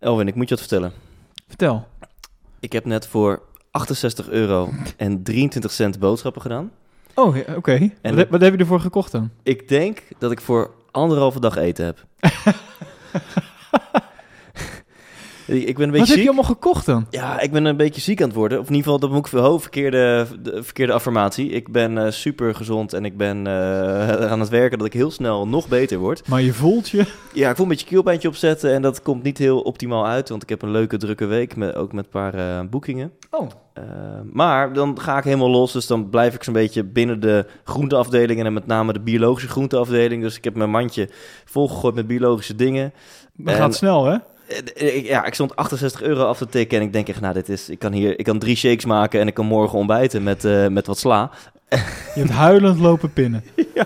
Elwin, ik moet je wat vertellen. Vertel. Ik heb net voor €68,23 boodschappen gedaan. Oh, oké. Okay. Wat heb je ervoor gekocht dan? Ik denk dat ik voor anderhalve dag eten heb. Ik ben een beetje ziek. Wat heb je allemaal gekocht dan? Ja, ik ben een beetje ziek aan het worden. Of in ieder geval, dat moet ik verkeerde affirmatie. Ik ben super gezond en ik ben aan het werken dat ik heel snel nog beter word. Maar je voelt je? Ja, ik voel een beetje keelpijntje opzetten en dat komt niet heel optimaal uit. Want ik heb een leuke, drukke week, ook met een paar boekingen. Oh. Maar dan ga ik helemaal los, dus dan blijf ik zo'n beetje binnen de groenteafdeling en met name de biologische groenteafdeling. Dus ik heb mijn mandje volgegooid met biologische dingen. Dat gaat snel, hè? Ja, ik stond €68 af te tikken en ik denk echt, nou, ik kan 3 shakes maken en ik kan morgen ontbijten met wat sla. Je hebt huilend lopen pinnen. Ja.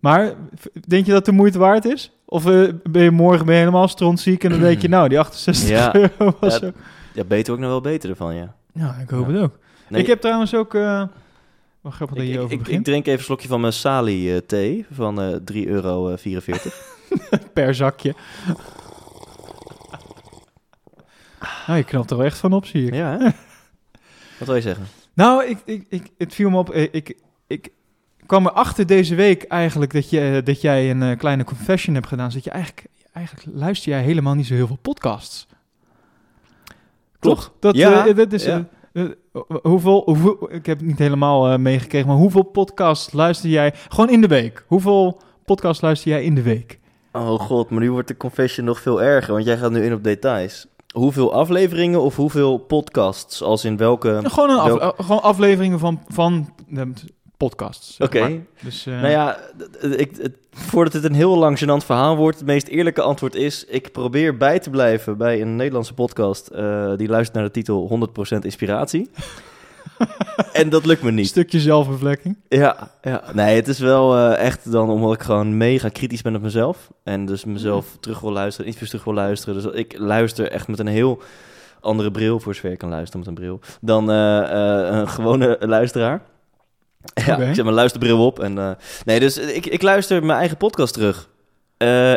Maar denk je dat de moeite waard is? Of ben je morgen helemaal strontziek en dan denk je, nou, die €68 was zo. Ja, beter ook nog wel beter ervan, ja. Ja, ik hoop het ook. Nee, ik heb trouwens ook... wat grappig dat je over begint. Ik drink even een slokje van mijn Sali-thee van €3,44. Per zakje. Nou, je knapt er wel echt van op, zie ik. Ja, hè? Wat wil je zeggen? Nou, het viel me op... Ik kwam erachter deze week eigenlijk dat jij een kleine confession hebt gedaan. Dat je eigenlijk luister jij helemaal niet zo heel veel podcasts. Klopt. Dat, ja. Dat is, ja. Hoeveel, ik heb het niet helemaal meegekregen, maar hoeveel podcasts luister jij gewoon in de week? Hoeveel podcasts luister jij in de week? Oh god, maar nu wordt de confession nog veel erger, want jij gaat nu in op details. Hoeveel afleveringen of hoeveel podcasts? Als in welke... Gewoon afleveringen van podcasts. Oké. Okay. Dus, nou ja, voordat het een heel lang gênant verhaal wordt, het meest eerlijke antwoord is, ik probeer bij te blijven bij een Nederlandse podcast die luistert naar de titel 100% Inspiratie. En dat lukt me niet. Stukje zelfbevlekking. Ja. Nee, het is wel echt dan omdat ik gewoon mega kritisch ben op mezelf en dus mezelf terug wil luisteren, interviews terug wil luisteren. Dus ik luister echt met een heel andere bril, voor zover ik kan luisteren met een bril, dan een gewone luisteraar. Ja, okay. Ik zet mijn luisterbril op. En, nee, dus ik luister mijn eigen podcast terug.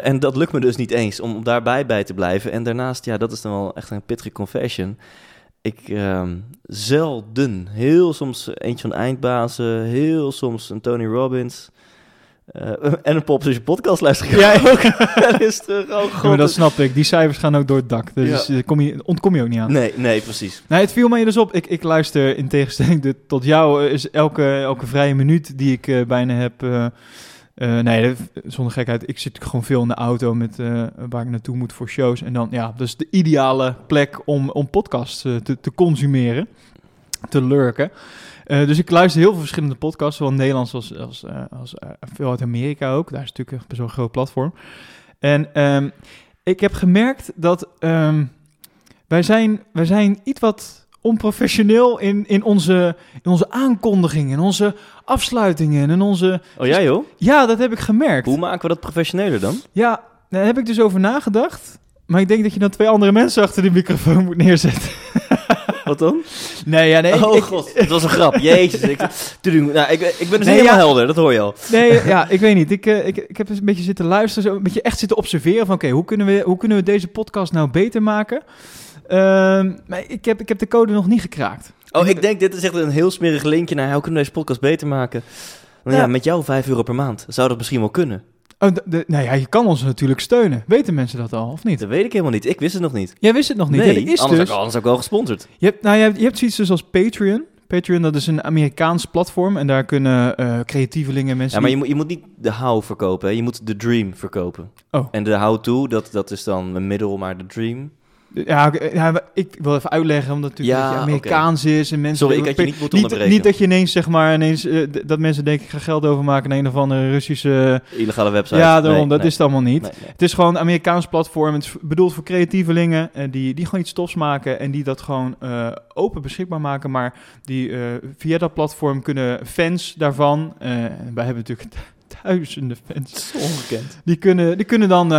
En dat lukt me dus niet eens om daarbij bij te blijven. En daarnaast, ja, dat is dan wel echt een pittige confession. Ik zelden, heel soms eentje van Eindbazen, heel soms een Tony Robbins... en een pop, dus je podcast luisteren. Jij ook. Maar dat snap ik. Die cijfers gaan ook door het dak. Dus ja. Ontkom je ook niet aan. Nee, precies. Nee, het viel mij dus op. Ik luister in tegenstelling tot jou. Is elke vrije minuut die ik bijna heb... nee, zonder gekheid. Ik zit gewoon veel in de auto met waar ik naartoe moet voor shows. En dan, ja, dus de ideale plek om podcasts te consumeren. Te lurken. Dus ik luister heel veel verschillende podcasts, zowel Nederlands als veel uit Amerika ook. Daar is natuurlijk echt zo'n groot platform. En ik heb gemerkt dat wij zijn iets wat onprofessioneel in onze aankondigingen, in onze afsluitingen en in onze... Oh ja joh? Ja, dat heb ik gemerkt. Hoe maken we dat professioneler dan? Ja, daar heb ik dus over nagedacht. Maar ik denk dat je dan 2 andere mensen achter de microfoon moet neerzetten. Wat dan? Nee. God, het was een grap. Jezus. Ik ben dus helemaal helder, dat hoor je al. Nee, ja, ik weet niet. Ik heb dus een beetje zitten luisteren, een beetje echt zitten observeren van oké, hoe kunnen we deze podcast nou beter maken? Maar ik heb de code nog niet gekraakt. Oh, ik denk dit is echt een heel smerig linkje naar hoe kunnen we deze podcast beter maken? Nou ja, met jou €5 per maand zou dat misschien wel kunnen. Oh, nou ja, je kan ons natuurlijk steunen. Weten mensen dat al, of niet? Dat weet ik helemaal niet. Ik wist het nog niet. Jij wist het nog niet? Nee, ja, anders ook wel gesponsord. Je hebt zoiets dus als Patreon. Patreon, dat is een Amerikaans platform. En daar kunnen creatievelingen mensen... Ja, maar je moet niet de how verkopen. Hè? Je moet de dream verkopen. Oh. En de how to, dat is dan een middel, maar de dream... Ja, ik wil even uitleggen, omdat natuurlijk dat je Amerikaans is en mensen... Sorry, ik had je niet moeten onderbreken. Niet dat je ineens, zeg maar, dat mensen denken, ik ga geld overmaken aan een of andere Russische... Illegale website. Ja, daarom, dat is het allemaal niet. Nee. Het is gewoon een Amerikaans platform. Het is bedoeld voor creatievelingen die gewoon iets tofs maken en die dat gewoon open beschikbaar maken. Maar die via dat platform kunnen fans daarvan... wij hebben natuurlijk... Duizenden fans. Ongekend. Die kunnen dan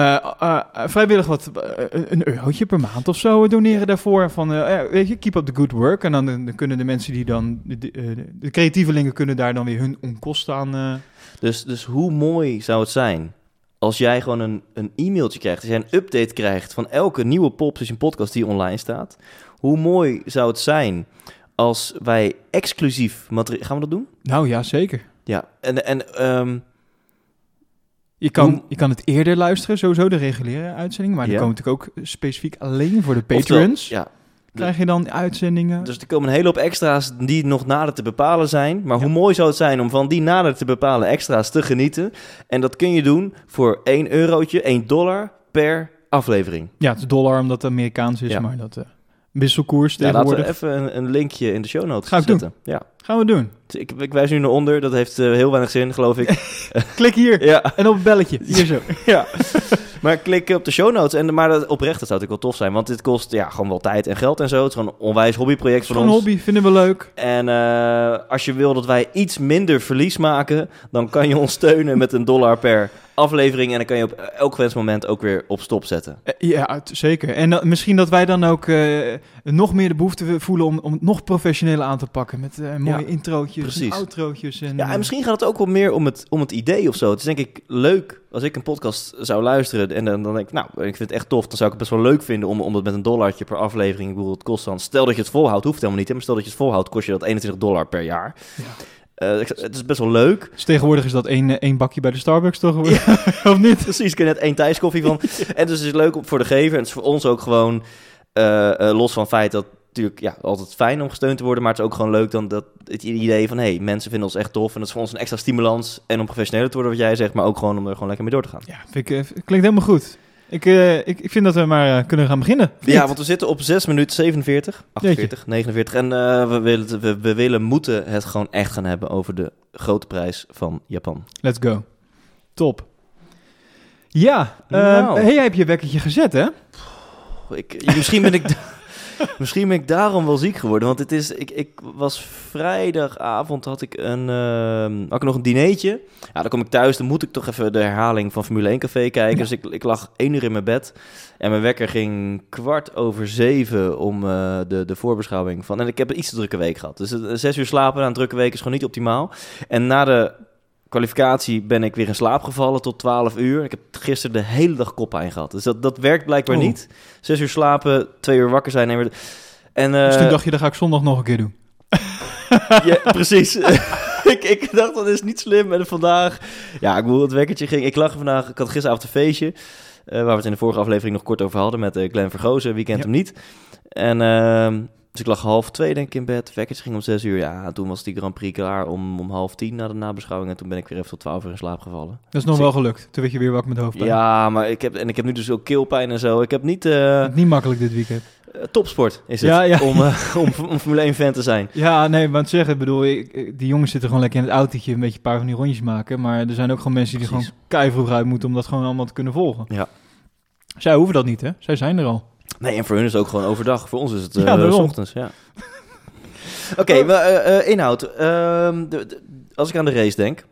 vrijwillig wat een eurotje per maand of zo doneren daarvoor. Van, weet je, keep up the good work. En dan kunnen de mensen die dan... De creatievelingen kunnen daar dan weer hun onkosten aan... Dus hoe mooi zou het zijn als jij gewoon een e-mailtje krijgt, als jij een update krijgt van elke nieuwe Popsession podcast die online staat. Hoe mooi zou het zijn als wij exclusief materiaal... Gaan we dat doen? Nou ja, zeker. Ja, Je kan het eerder luisteren, sowieso de reguliere uitzendingen. Maar er komen natuurlijk ook specifiek alleen voor de patrons. Oftewel, krijg je dan uitzendingen. Dus er komen een hele hoop extra's die nog nader te bepalen zijn. Maar hoe mooi zou het zijn om van die nader te bepalen extra's te genieten. En dat kun je doen voor $1 per aflevering. Ja, het is $1 omdat het Amerikaans is, maar dat... wisselkoers tegenwoordig. Laten we even een linkje in de show notes zetten. Ja. Gaan we doen. Ik wijs nu naar onder. Dat heeft heel weinig zin, geloof ik. Klik hier. En op het belletje. Hier zo. Maar klik op de show notes. Maar oprecht, dat zou natuurlijk wel tof zijn. Want dit kost gewoon wel tijd en geld en zo. Het is gewoon een onwijs hobbyproject van ons. Een hobby, vinden we leuk. En als je wil dat wij iets minder verlies maken, dan kan je ons steunen met $1 per aflevering. En dan kan je op elk wensmoment ook weer op stop zetten. Ja, zeker. En misschien dat wij dan ook nog meer de behoefte voelen om het nog professioneler aan te pakken. Met mooie introotjes en outrootjes. En misschien gaat het ook wel meer om het idee of zo. Het is denk ik leuk als ik een podcast zou luisteren. En dan denk ik, nou, ik vind het echt tof. Dan zou ik het best wel leuk vinden om dat met $1 per aflevering. Ik bedoel, het kost dan... Stel dat je het volhoudt, hoeft het helemaal niet. Hè? Maar stel dat je het volhoudt, kost je dat $21 per jaar. Ja. Het is best wel leuk. Dus tegenwoordig is dat één bakje bij de Starbucks toch? Ja. Of niet? Precies, ik heb net één Thijskoffie van. En dus het is leuk voor de gever. En het is voor ons ook gewoon, los van het feit dat natuurlijk altijd fijn om gesteund te worden. Maar het is ook gewoon leuk dan dat het idee van, hey, mensen vinden ons echt tof. En dat is voor ons een extra stimulans. En om professioneler te worden, wat jij zegt. Maar ook gewoon om er gewoon lekker mee door te gaan. Ja, klinkt helemaal goed. Ik vind dat we maar kunnen gaan beginnen. Ja, want we zitten op 6 minuten 47, 48, jeetje. 49. En we moeten het gewoon echt gaan hebben over de grote prijs van Japan. Let's go. Top. Ja, hey, jij hebt je wekkertje gezet, hè? Misschien ben ik daarom wel ziek geworden. Want het is, ik was vrijdagavond, had ik nog een dinertje. Ja, dan kom ik thuis, dan moet ik toch even de herhaling van Formule 1 Café kijken. Ja. Dus ik lag 1 uur in mijn bed. En mijn wekker ging 7:15 om de voorbeschouwing van... En ik heb een iets te drukke week gehad. Dus 6 uur slapen na een drukke week is gewoon niet optimaal. En na de kwalificatie ben ik weer in slaap gevallen tot 12 uur. Ik heb gisteren de hele dag koppijn gehad. Dus dat werkt blijkbaar niet. 6 uur slapen, 2 uur wakker zijn. Dus toen dacht je, dat ga ik zondag nog een keer doen. Ja, precies. ik dacht, dat is niet slim. En vandaag... Ja, ik bedoel, het wekkertje ging... Ik lag vandaag... Ik had gisteravond een feestje. Waar we het in de vorige aflevering nog kort over hadden met Glenn Vergoozen. Wie kent hem niet? En... Dus ik lag 1:30 denk ik in bed. Wekkertje ging om 6 uur. Ja, toen was die Grand Prix klaar om 9:30 na de nabeschouwing. En toen ben ik weer even tot 12 uur in slaap gevallen. Dat is nog wel gelukt. Toen werd je weer wakker met hoofdpijn. Ja, maar ik heb nu dus ook keelpijn en zo. Ik heb niet... Niet makkelijk dit weekend. Topsport is het, om Formule 1 fan te zijn. Ja, nee, maar het zeggen, die jongens zitten gewoon lekker in het autootje, een beetje een paar van die rondjes maken. Maar er zijn ook gewoon mensen die er gewoon keivroeg uit moeten om dat gewoon allemaal te kunnen volgen. Ja. Zij hoeven dat niet, hè? Zij zijn er al. Nee, en voor hun is het ook gewoon overdag. Voor ons is het 's ochtends, Oké, inhoud. Als ik aan de race denk...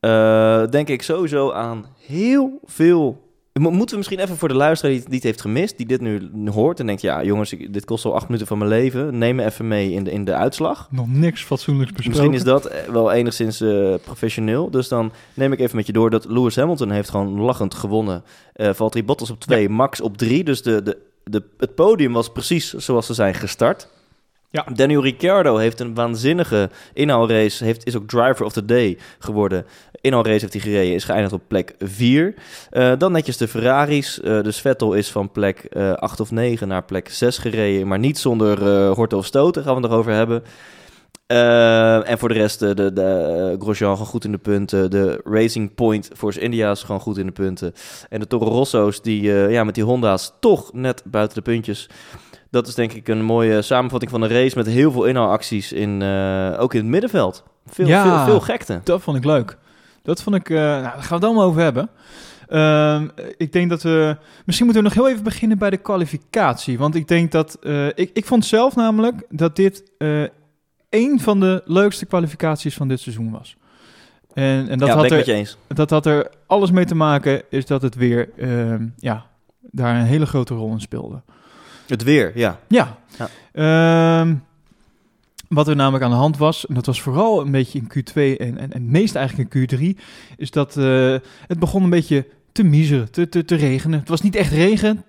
Ja. Denk ik sowieso aan heel veel... Moeten we misschien even voor de luisteraar die het heeft gemist... die dit nu hoort en denkt... ja, jongens, dit kost al 8 minuten van mijn leven. Neem me even mee in de uitslag. Nog niks fatsoenlijks besproken. Misschien is dat wel enigszins professioneel. Dus dan neem ik even met je door dat Lewis Hamilton... heeft gewoon lachend gewonnen. Valtteri Bottas op 2, Max op 3. Dus het podium was precies zoals ze zijn gestart. Ja. Daniel Ricciardo heeft een waanzinnige inhaalrace. Is ook driver of the day geworden. Inhaalrace heeft hij gereden. Is geëindigd op plek 4. Dan netjes de Ferraris. Dus Vettel is van plek 8 of 9 naar plek 6 gereden. Maar niet zonder horten of stoten. Gaan we het erover hebben. En voor de rest, de Grosjean gewoon goed in de punten. De Racing Point Force India's gewoon goed in de punten. En de Toro Rosso's, die met die Honda's toch net buiten de puntjes. Dat is denk ik een mooie samenvatting van een race met heel veel inhaalacties, ook in het middenveld. Veel gekte. Dat vond ik leuk. Dat vond ik... daar gaan we het allemaal over hebben. Ik denk dat we... Misschien moeten we nog heel even beginnen bij de kwalificatie. Want ik denk dat... Ik vond zelf namelijk dat dit... Een van de leukste kwalificaties van dit seizoen was. En dat, had er, eens. Dat had er alles mee te maken, is dat het weer daar een hele grote rol in speelde. Het weer, ja. Ja. Wat er namelijk aan de hand was, en dat was vooral een beetje in Q2 en het meest eigenlijk in Q3, is dat het begon een beetje te miezeren, te regenen. Het was niet echt regen,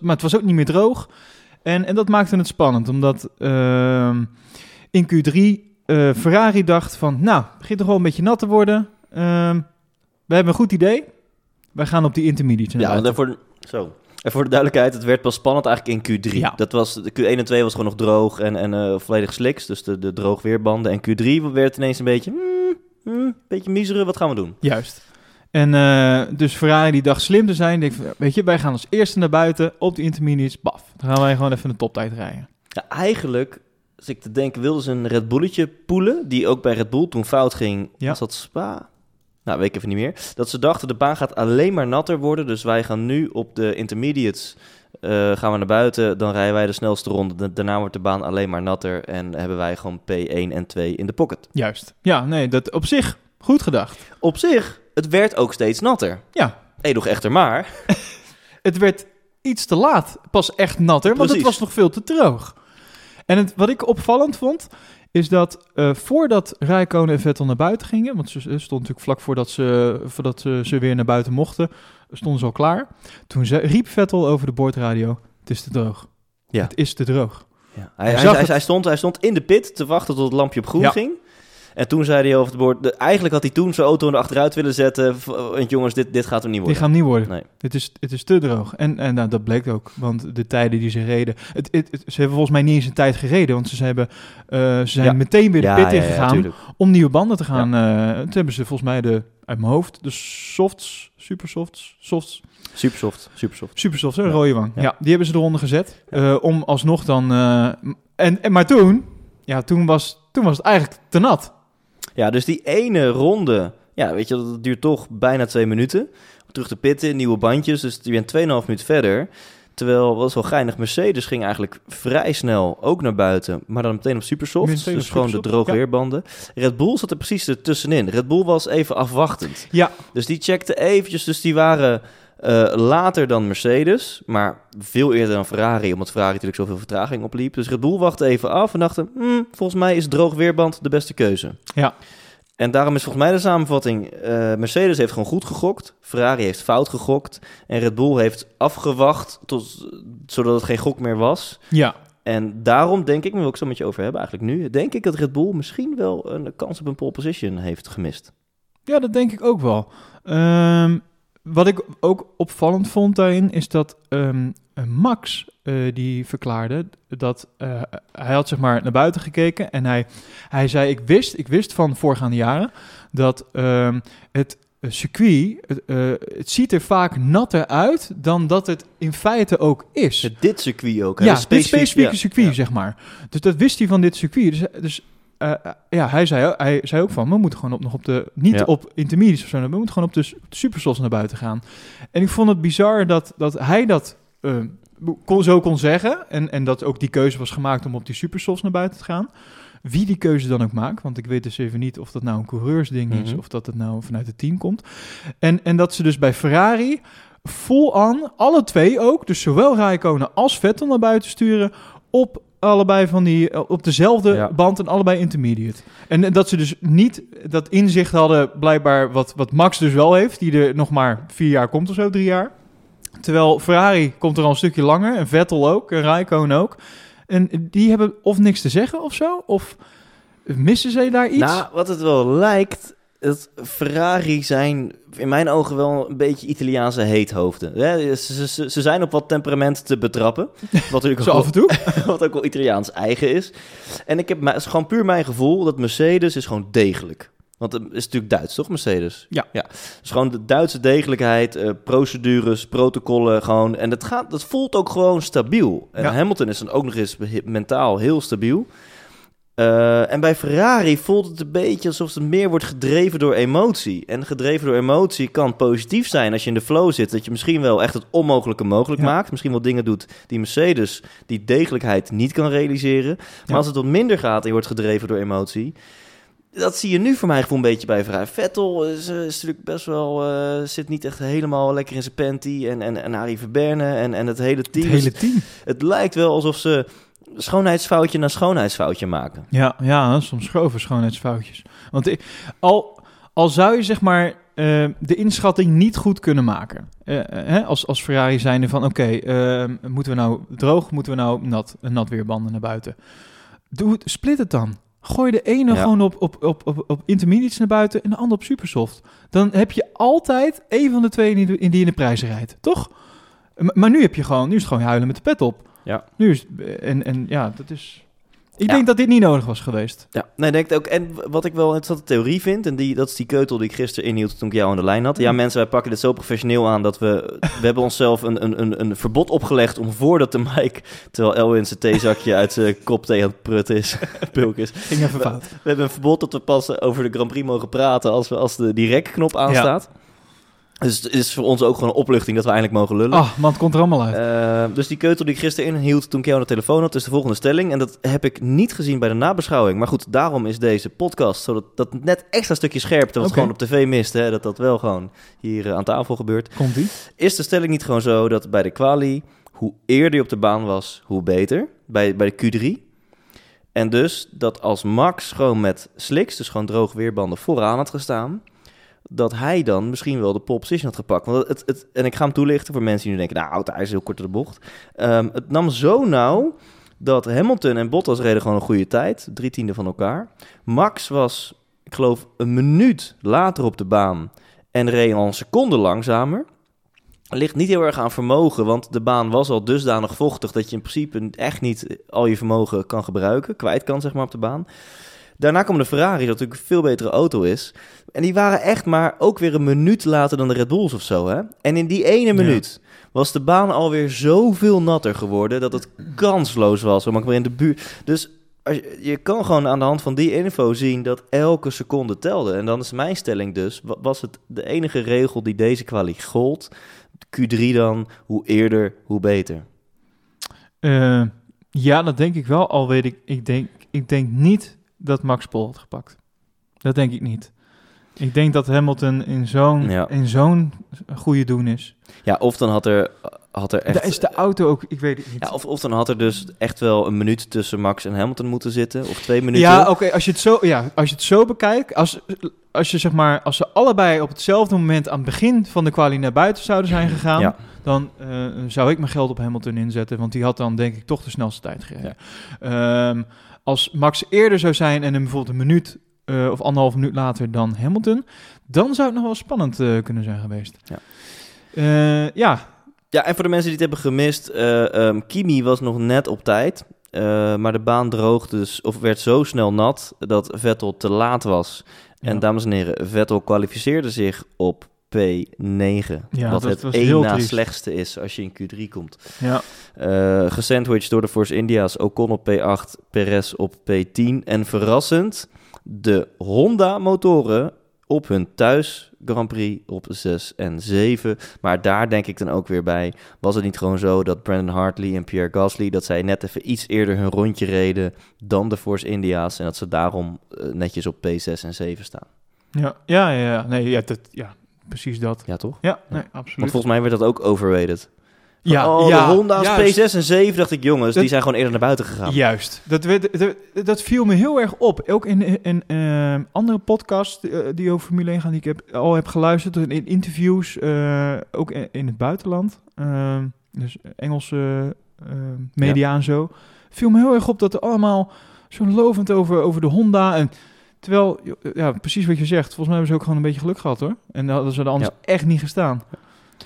maar het was ook niet meer droog. En dat maakte het spannend, omdat... In Q3, Ferrari dacht van, nou, het begint toch wel een beetje nat te worden. We hebben een goed idee. Wij gaan op die intermediate. Ja, en voor de duidelijkheid, het werd pas spannend eigenlijk in Q3. Ja. Dat was, de Q1 en 2 was gewoon nog droog en volledig sliks. Dus de droog weerbanden. En Q3 werd ineens een beetje, beetje miseren. Wat gaan we doen? Juist. En dus Ferrari die dacht slim te zijn. Dacht, weet je, wij gaan als eerste naar buiten op de intermediates. Baf, dan gaan wij gewoon even een toptijd rijden. Ja, eigenlijk... Als ik te denken, wilden ze een Red Bulletje poelen... die ook bij Red Bull toen fout ging. Ja. Was dat Spa? Nou, weet ik even niet meer. Dat ze dachten, de baan gaat alleen maar natter worden... dus wij gaan nu op de intermediates... gaan we naar buiten, dan rijden wij de snelste ronde. Daarna wordt de baan alleen maar natter... en hebben wij gewoon P1 en 2 in de pocket. Juist. Ja, nee, dat op zich goed gedacht. Op zich, het werd ook steeds natter. Ja. Edoch echter maar. Het werd iets te laat pas echt natter... Precies. Want het was nog veel te droog. En wat ik opvallend vond, is dat voordat Raikkonen en Vettel naar buiten gingen... want ze stonden natuurlijk vlak voordat ze weer naar buiten mochten, stonden ze al klaar. Toen riep Vettel over de boordradio, het is te droog. Ja. Het is te droog. Ja. Hij stond in de pit te wachten tot het lampje op groen ging. En toen zei hij over het boord... Eigenlijk had hij toen zijn auto in de achteruit willen zetten... want jongens, dit gaat hem niet worden. Dit gaat hem niet worden. Nee. Het is te droog. En nou, dat bleek ook. Want de tijden die ze reden... Ze hebben volgens mij niet eens een tijd gereden. Want ze zijn meteen weer de pit ingegaan... om nieuwe banden te gaan... toen hebben ze volgens mij uit mijn hoofd... de Supersofts, een rode wang. Ja. Ja, die hebben ze eronder gezet. Ja. Om alsnog dan... maar toen... Ja, toen was het eigenlijk te nat. Ja, dus die ene ronde, ja, weet je, dat duurt toch bijna 2 minuten. Terug te pitten, nieuwe bandjes, dus je bent 2,5 minuut verder. Terwijl, wat is wel geinig, Mercedes ging eigenlijk vrij snel ook naar buiten, maar dan meteen op supersoft, dus gewoon de droge weerbanden. Red Bull zat er precies ertussenin. Red Bull was even afwachtend. Ja. Dus die checkte eventjes, dus die waren... later dan Mercedes, maar veel eerder dan Ferrari, omdat Ferrari natuurlijk zoveel vertraging opliep. Dus Red Bull wachtte even af en dachten, volgens mij is droog weerband de beste keuze. Ja. En daarom is volgens mij de samenvatting, Mercedes heeft gewoon goed gegokt, Ferrari heeft fout gegokt en Red Bull heeft afgewacht, zodat het geen gok meer was. Ja. En daarom denk ik, daar wil ik zo met je over hebben eigenlijk nu, denk ik dat Red Bull misschien wel een kans op een pole position heeft gemist. Ja, dat denk ik ook wel. Wat ik ook opvallend vond daarin, is dat Max die verklaarde dat hij had zeg maar naar buiten gekeken en hij zei, ik wist van voorgaande jaren dat het circuit, het ziet er vaak natter uit dan dat het in feite ook is. Ja, dit circuit ook. Hè? Ja, dit specifieke circuit zeg maar. Dus dat wist hij van dit circuit. Hij zei ook van, we moeten gewoon op intermediates of zo, we moeten gewoon op de supersofts naar buiten gaan. En ik vond het bizar dat hij dat zo kon zeggen en dat ook die keuze was gemaakt om op die supersofts naar buiten te gaan. Wie die keuze dan ook maakt, want ik weet dus even niet of dat nou een coureursding is of dat het nou vanuit het team komt. En dat ze dus bij Ferrari vol aan, alle twee ook, dus zowel Raikkonen als Vettel naar buiten sturen op... allebei van die op dezelfde band en allebei intermediate. En dat ze dus niet dat inzicht hadden, blijkbaar wat Max dus wel heeft, die er nog maar 4 jaar komt of zo, 3 jaar. Terwijl Ferrari komt er al een stukje langer en Vettel ook en Raikkonen ook. En die hebben of niks te zeggen of zo, of missen ze daar iets? Nou, wat het wel lijkt... dat Ferrari zijn in mijn ogen wel een beetje Italiaanse heethoofden. Hè? Ze zijn op wat temperament te betrappen. Wat natuurlijk zo af en toe. Wat ook wel Italiaans eigen is. En het is gewoon puur mijn gevoel dat Mercedes is gewoon degelijk. Want het is natuurlijk Duits, toch, Mercedes? Ja. Dus gewoon de Duitse degelijkheid, procedures, protocollen, gewoon. En dat voelt ook gewoon stabiel. En Hamilton is dan ook nog eens mentaal heel stabiel. En bij Ferrari voelt het een beetje alsof het meer wordt gedreven door emotie. En gedreven door emotie kan positief zijn als je in de flow zit. Dat je misschien wel echt het onmogelijke mogelijk maakt. Misschien wel dingen doet die Mercedes, die degelijkheid, niet kan realiseren. Maar als het wat minder gaat en je wordt gedreven door emotie... Dat zie je nu voor mij gewoon een beetje bij Ferrari. Vettel is natuurlijk best wel... zit niet echt helemaal lekker in zijn panty. En Arie Verberne en het hele team. Het hele team. Het lijkt wel alsof ze... schoonheidsfoutje na schoonheidsfoutje maken. Ja, soms schroven schoonheidsfoutjes. Want al zou je zeg maar de inschatting niet goed kunnen maken. Als Ferrari zijnde van oké, moeten we nou droog, moeten we nou nat weerbanden naar buiten. Split het dan. Gooi de ene gewoon op intermediates naar buiten en de andere op supersoft. Dan heb je altijd één van de twee die in de prijzen rijdt, toch? Maar nu is het gewoon huilen met de pet op. Ja. Nu is dat is... Ik denk dat dit niet nodig was geweest. Ja, nee, denk ik ook. En wat ik wel een interessante theorie vind... en dat is die keutel die ik gisteren inhield toen ik jou aan de lijn had. Ja, mensen, wij pakken dit zo professioneel aan... dat we hebben onszelf een verbod opgelegd... om voordat de mic... terwijl Elwin zijn theezakje uit zijn kop thee aan het prutten is. Pulk is. Ging even fout. We hebben een verbod dat we pas over de Grand Prix mogen praten... als die rekknop aanstaat. Ja. Dus het is voor ons ook gewoon een opluchting dat we eindelijk mogen lullen. Ah, man, het komt er allemaal uit. Dus die keutel die ik gisteren inhield toen ik jou aan de telefoon had... is de volgende stelling. En dat heb ik niet gezien bij de nabeschouwing. Maar goed, daarom is deze podcast... zodat dat net extra stukje scherpte wat gewoon op tv mist... Hè, dat wel gewoon hier aan tafel gebeurt. Komt-ie? Is de stelling niet gewoon zo dat bij de quali... hoe eerder je op de baan was, hoe beter? Bij de Q3... En dus dat als Max gewoon met slicks... dus gewoon droog weerbanden vooraan had gestaan... dat hij dan misschien wel de pole position had gepakt. Want en ik ga hem toelichten voor mensen die nu denken... nou, oud ijs is heel kort door de bocht. Het nam zo nauw dat Hamilton en Bottas reden gewoon een goede tijd. 3/10 van elkaar. Max was, ik geloof, een minuut later op de baan... en reed al een seconde langzamer. Ligt niet heel erg aan vermogen... want de baan was al dusdanig vochtig... dat je in principe echt niet al je vermogen kan gebruiken. Kwijt kan, zeg maar, op de baan. Daarna kwam de Ferrari, dat natuurlijk een veel betere auto is. En die waren echt maar ook weer een minuut later dan de Red Bulls of zo. Hè? En in die ene minuut was de baan alweer zoveel natter geworden... dat het kansloos was, om ik maar in de buurt... Dus je kan gewoon aan de hand van die info zien dat elke seconde telde. En dan is mijn stelling dus... was het de enige regel die deze quali gold? Q3 dan, hoe eerder, hoe beter. Ja, dat denk ik wel. Al weet ik denk niet... dat Max Pol had gepakt. Dat denk ik niet. Ik denk dat Hamilton in zo'n goede doen is. Ja, of dan had er echt... Daar is de auto ook, ik weet het niet. Ja, of dan had er dus echt wel een minuut tussen Max en Hamilton moeten zitten. Of 2 minuten. Ja, oké, als je het zo bekijkt... Als je zeg maar, als ze allebei op hetzelfde moment... aan het begin van de quali naar buiten zouden zijn gegaan... Ja. Dan zou ik mijn geld op Hamilton inzetten. Want die had dan denk ik toch de snelste tijd gereden. Ja. Als Max eerder zou zijn en hem bijvoorbeeld een minuut of anderhalf minuut later dan Hamilton... dan zou het nog wel spannend kunnen zijn geweest. Ja. Ja, en voor de mensen die het hebben gemist... Kimi was nog net op tijd. Maar de baan droogde dus, of werd zo snel nat dat Vettel te laat was. Ja. En dames en heren, Vettel kwalificeerde zich op P9. Ja, wat het één na slechtste is als je in Q3 komt. Ja. Gesandwiched door de Force India's, Ocon op P8, Perez op P10. En verrassend, de Honda-motoren op hun thuis Grand Prix op 6 en 7. Maar daar denk ik dan ook weer bij... was het niet gewoon zo dat Brandon Hartley en Pierre Gasly... dat zij net even iets eerder hun rondje reden... dan de Force India's... en dat ze daarom netjes op P6 en 7 staan. Ja. Nee, precies dat. Ja, toch? Ja, nee, absoluut. Want volgens mij werd dat ook overrated. De Honda's juist. P6 en 7, dacht ik, jongens, die zijn gewoon eerder naar buiten gegaan. Juist. Dat viel me heel erg op. Ook in andere podcasts die over Formule 1 gaan, die ik heb geluisterd. In interviews, ook in het buitenland. Dus Engelse media en zo. Viel me heel erg op dat er allemaal zo lovend over de Honda... en Terwijl, ja, precies wat je zegt, volgens mij hebben ze ook gewoon een beetje geluk gehad, hoor. En hadden ze er anders echt niet gestaan.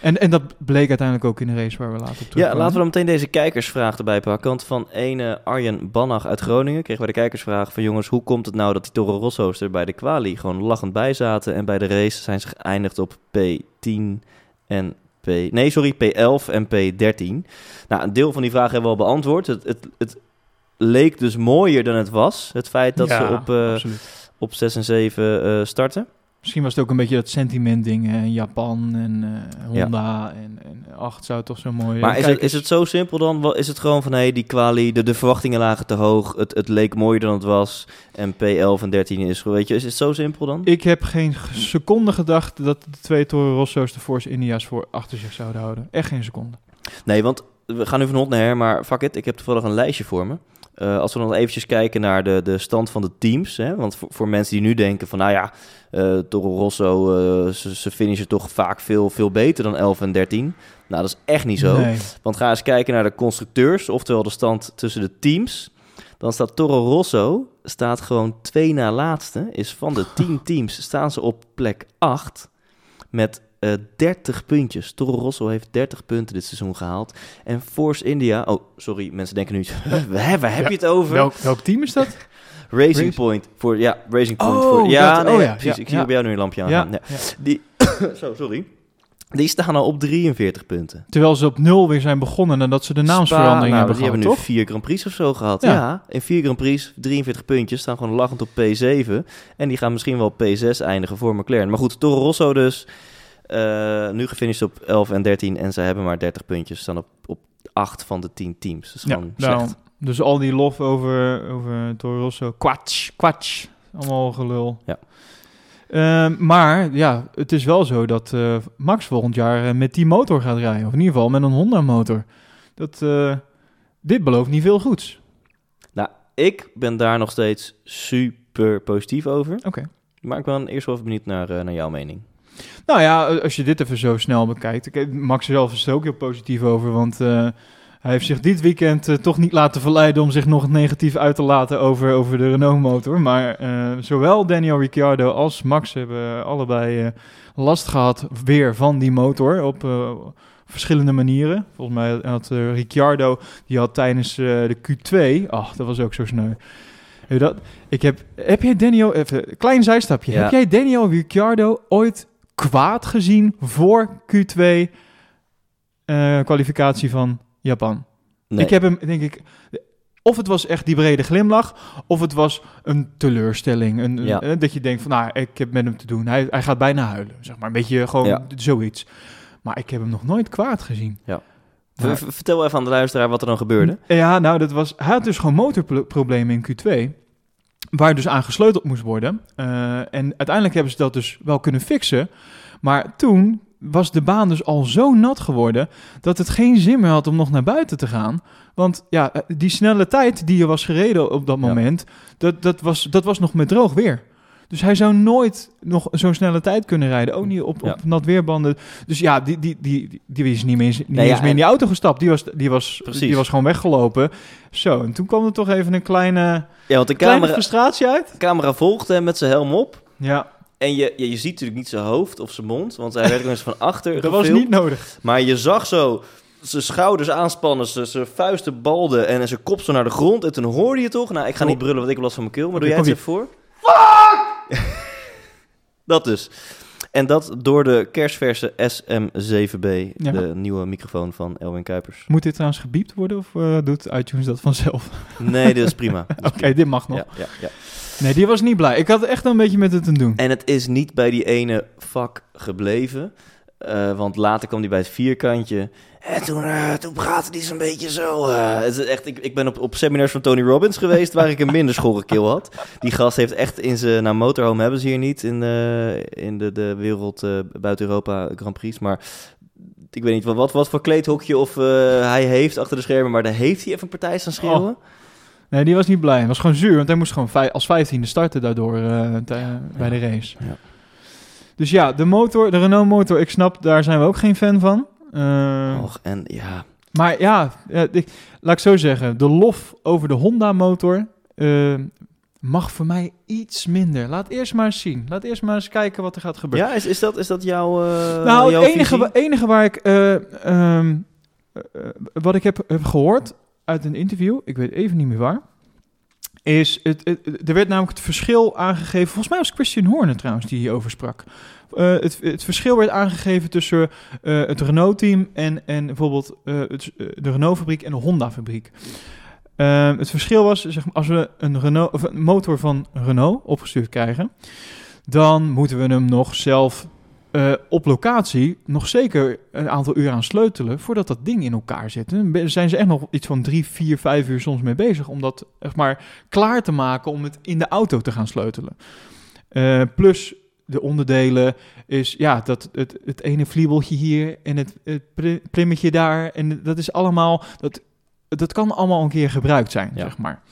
En dat bleek uiteindelijk ook in de race waar we later op terugkomen. Ja, laten we dan meteen deze kijkersvraag erbij pakken. Want van Arjen Bannach uit Groningen kregen wij de kijkersvraag van... jongens, hoe komt het nou dat die Toro Rosso's er bij de quali gewoon lachend bij zaten... en bij de race zijn ze geëindigd op P10 en P11 en P13. Nou, een deel van die vraag hebben we al beantwoord. Het leek dus mooier dan het was, het feit dat ze op 6 en 7 starten. Misschien was het ook een beetje dat sentiment ding in Japan en Honda en 8 zou toch zo mooi... Maar is het zo simpel dan? Is het gewoon van, die quali, de verwachtingen lagen te hoog, het leek mooier dan het was en P11 en 13 is, weet je, is het zo simpel dan? Ik heb geen seconde gedacht dat de 2 Toro Rosso's de Force India's voor achter zich zouden houden. Echt geen seconde. Nee, want we gaan nu van hond naar her, maar fuck it, ik heb toevallig een lijstje voor me. Als we dan eventjes kijken naar de stand van de teams. Hè? Want voor mensen die nu denken van... nou ja, Toro Rosso, ze finishen toch vaak veel beter dan 11 en 13. Nou, dat is echt niet zo. Nee. Want ga eens kijken naar de constructeurs. Oftewel de stand tussen de teams. Dan staat Toro Rosso... staat gewoon 2 na laatste. Is van de 10 teams staan ze op plek 8. Met 30 puntjes. Toro Rosso heeft 30 punten dit seizoen gehaald. En Force India... Oh, sorry, mensen denken nu... waar heb je het over? Welk team is dat? Racing Point. Precies. Ik zie bij jou nu een lampje aan. Die staan al op 43 punten. Terwijl ze op 0 weer zijn begonnen en dat ze de naamsverandering hebben gehad, die hebben nu 4 Grand Prix of zo gehad. Ja, in 4 Grand Prix, 43 puntjes, staan gewoon lachend op P7. En die gaan misschien wel P6 eindigen voor McLaren. Maar goed, Toro Rosso dus... nu gefinished op 11 en 13 en ze hebben maar 30 puntjes. Staan op 8 van de 10 teams. Dat is gewoon slecht. Dus al die lof over Toro Rosso, kwatsch. Allemaal gelul. Ja. Maar ja, het is wel zo dat Max volgend jaar met die motor gaat rijden. Of in ieder geval met een Honda motor. Dit belooft niet veel goeds. Nou, ik ben daar nog steeds super positief over. Okay. Maar ik ben eerst wel even benieuwd naar jouw mening. Nou ja, als je dit even zo snel bekijkt. Max zelf is er ook heel positief over, want hij heeft zich dit weekend toch niet laten verleiden om zich nog negatief uit te laten over de Renault-motor. Maar zowel Daniel Ricciardo als Max hebben allebei last gehad weer van die motor op verschillende manieren. Volgens mij had Ricciardo, die had tijdens de Q2, dat was ook zo sneu. Heb jij Daniel, even klein zijstapje, heb jij Daniel Ricciardo ooit kwaad gezien voor Q2 kwalificatie van Japan? Nee. Ik heb hem, denk ik, of het was echt die brede glimlach, of het was een teleurstelling. Dat je denkt van, ik heb met hem te doen. Hij gaat bijna huilen, zeg maar. Een beetje gewoon zoiets. Maar ik heb hem nog nooit kwaad gezien. Ja. Maar, vertel even aan de luisteraar wat er dan gebeurde. Ja, nou, hij had dus gewoon motorproblemen in Q2... waar dus aan gesleuteld moest worden. En uiteindelijk hebben ze dat dus wel kunnen fixen. Maar toen was de baan dus al zo nat geworden... dat het geen zin meer had om nog naar buiten te gaan. Want ja, die snelle tijd die er was gereden op dat moment... Dat was nog met droog weer. Dus hij zou nooit nog zo'n snelle tijd kunnen rijden. Ook niet op nat weerbanden. Dus ja, die is niet eens meer in die auto gestapt. Die was gewoon weggelopen. Zo, en toen kwam er toch even een kleine frustratie uit. De camera volgde hem met zijn helm op. Ja. En je ziet natuurlijk niet zijn hoofd of zijn mond. Want hij werd eens van achter gefilmd. Dat was niet nodig. Maar je zag zo... zijn schouders aanspannen, zijn vuisten balden... en zijn kop zo naar de grond. En toen hoorde je toch... Nou, ik ga niet brullen, want ik heb last van mijn keel. Maar doe jij het even voor? Fuck! Dat dus. En dat door de kersverse SM7B, de nieuwe microfoon van Elwin Kuipers. Moet dit trouwens gebiept worden of doet iTunes dat vanzelf? Nee, dit is prima. Oké, dit mag nog. Ja. Nee, die was niet blij. Ik had echt een beetje met het te doen. En het is niet bij die ene vak gebleven, want later kwam die bij het vierkantje... En toen praatte die zo'n beetje zo. Het is echt, ik ben op seminars van Tony Robbins geweest... waar ik een minder schorre keel had. Die gast heeft echt in zijn... Nou, motorhome hebben ze hier niet in de wereld buiten Europa Grand Prix. Maar ik weet niet wat voor kleedhokje of hij heeft achter de schermen... maar daar heeft hij even een partij staan schreeuwen. Oh. Nee, die was niet blij. Hij was gewoon zuur, want hij moest gewoon als 15e starten daardoor bij de race. Ja. Dus ja, de Renault motor, ik snap, daar zijn we ook geen fan van... Maar ja, laat ik zo zeggen, de lof over de Honda motor mag voor mij iets minder. Laat eerst maar eens zien. Laat eerst maar eens kijken wat er gaat gebeuren. Ja, is dat jouw nou, jouw enige waar ik... wat ik heb gehoord uit een interview, ik weet even niet meer waar, is... er werd namelijk het verschil aangegeven... Volgens mij was Christian Horner trouwens die hierover sprak. Het verschil werd aangegeven tussen het Renault-team en bijvoorbeeld de Renault-fabriek en de Honda-fabriek. Het verschil was, zeg maar, als we een motor van Renault opgestuurd krijgen, dan moeten we hem nog zelf op locatie nog zeker een aantal uur aan sleutelen voordat dat ding in elkaar zit. Daar zijn ze echt nog iets van 3, 4, 5 uur soms mee bezig om dat echt maar klaar te maken om het in de auto te gaan sleutelen. Plus de onderdelen is ja dat het ene vliebeltje hier en het primmetje daar en dat is allemaal dat kan allemaal een keer gebruikt zijn, ja. Zeg maar.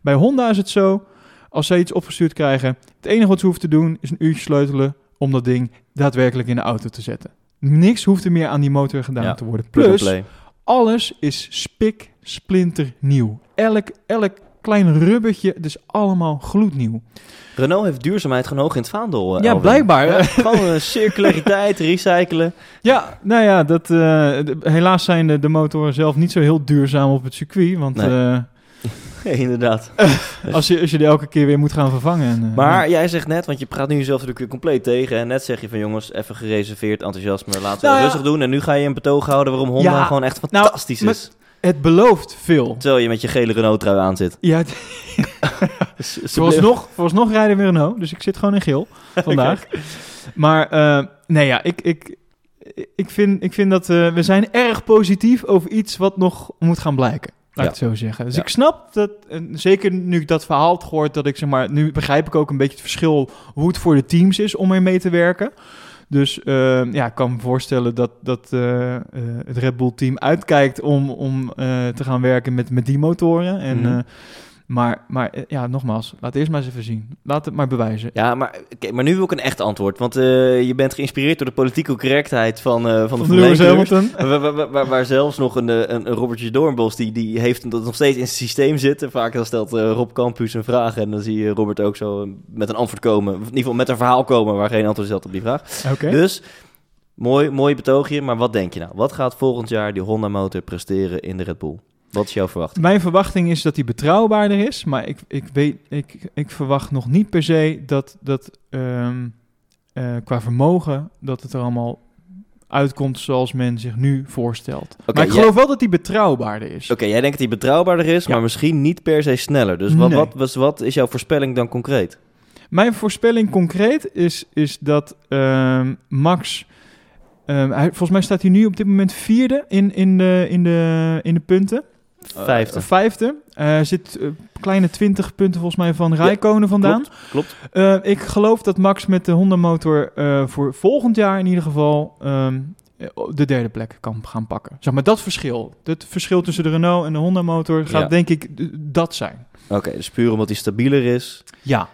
Bij Honda is het zo, als zij iets opgestuurd krijgen, het enige wat ze hoeven te doen is een uurtje sleutelen om dat ding daadwerkelijk in de auto te zetten. Niks hoeft er meer aan die motor gedaan te worden. Plus, alles is spik, splinternieuw. Elk klein rubbertje, het is allemaal gloednieuw. Renault heeft duurzaamheid gewoon hoog in het vaandel. Ja, Alvin. Blijkbair. Ja, gewoon circulariteit, recyclen. Ja, nou ja, dat, helaas zijn de motoren zelf niet zo heel duurzaam op het circuit. Want, nee. Inderdaad. Als je die elke keer weer moet gaan vervangen. Maar jij zegt net, want je praat nu jezelf natuurlijk compleet tegen. En net zeg je van jongens, even gereserveerd enthousiasme. Laten we rustig doen. En nu ga je een betoog houden waarom Honda gewoon echt fantastisch is. Het belooft veel. Terwijl je met je gele Renault-trui aan zit. Ja. Vooralsnog rijden we Renault. Dus ik zit gewoon in geel vandaag. Okay. Maar ik vind dat... we zijn erg positief over iets wat nog moet gaan blijken. Laat ik het zo zeggen. Dus ik snap dat... zeker nu ik dat verhaal had gehoord... dat ik zeg maar... Nu begrijp ik ook een beetje het verschil... hoe het voor de teams is om mee te werken... Dus ik kan me voorstellen dat het Red Bull-team uitkijkt om te gaan werken met die motoren. En, maar nogmaals, laat eerst maar eens even zien. Laat het maar bewijzen. Ja, maar nu wil ik een echt antwoord. Want je bent geïnspireerd door de politieke correctheid van de Lewis Hamilton. Waar zelfs nog een Robertje Doornbos, die heeft dat nog steeds in zijn systeem zitten. Vaak dan stelt Rob Campus een vraag en dan zie je Robert ook zo met een antwoord komen. In ieder geval met een verhaal komen waar geen antwoord stelt op die vraag. Okay. Dus, mooi betoogje. Maar wat denk je nou? Wat gaat volgend jaar die Honda-motor presteren in de Red Bull? Wat is jouw verwachting? Mijn verwachting is dat hij betrouwbaarder is. Maar ik verwacht nog niet per se dat qua vermogen... dat het er allemaal uitkomt zoals men zich nu voorstelt. Okay, maar ik geloof wel dat hij betrouwbaarder is. Oké, jij denkt dat hij betrouwbaarder is... maar misschien niet per se sneller. Dus wat is jouw voorspelling dan concreet? Mijn voorspelling concreet is dat Max... volgens mij staat hij nu op dit moment vierde in de punten. Vijfde. Zit kleine 20 punten volgens mij van Rijkonen vandaan. Klopt. Ik geloof dat Max met de Honda-motor voor volgend jaar in ieder geval de derde plek kan gaan pakken. Zeg maar dat verschil. Het verschil tussen de Renault en de Honda-motor gaat denk ik dat zijn. Oké, dus puur omdat hij stabieler is. Ja.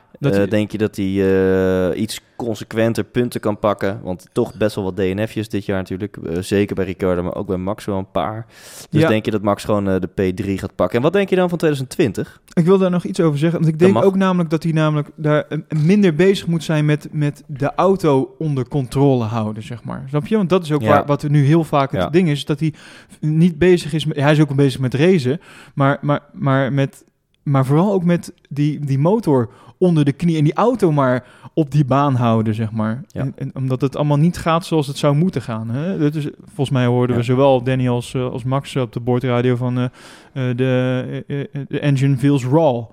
Denk je dat hij iets consequenter punten kan pakken? Want toch best wel wat DNF'jes dit jaar natuurlijk. Zeker bij Ricciardo, maar ook bij Max wel een paar. Dus denk je dat Max gewoon de P3 gaat pakken? En wat denk je dan van 2020? Ik wil daar nog iets over zeggen. Want ik denk ook namelijk dat hij daar minder bezig moet zijn met de auto onder controle houden, zeg maar. Snap je? Want dat is ook wat er nu heel vaak het ding is. Dat hij niet bezig is... Hij is ook bezig met racen, maar vooral ook met die motor onder de knie en die auto maar op die baan houden, zeg maar. Ja. En omdat het allemaal niet gaat zoals het zou moeten gaan. Hè? Dat is, volgens mij hoorden we zowel Danny als Max op de boordradio van de engine feels raw.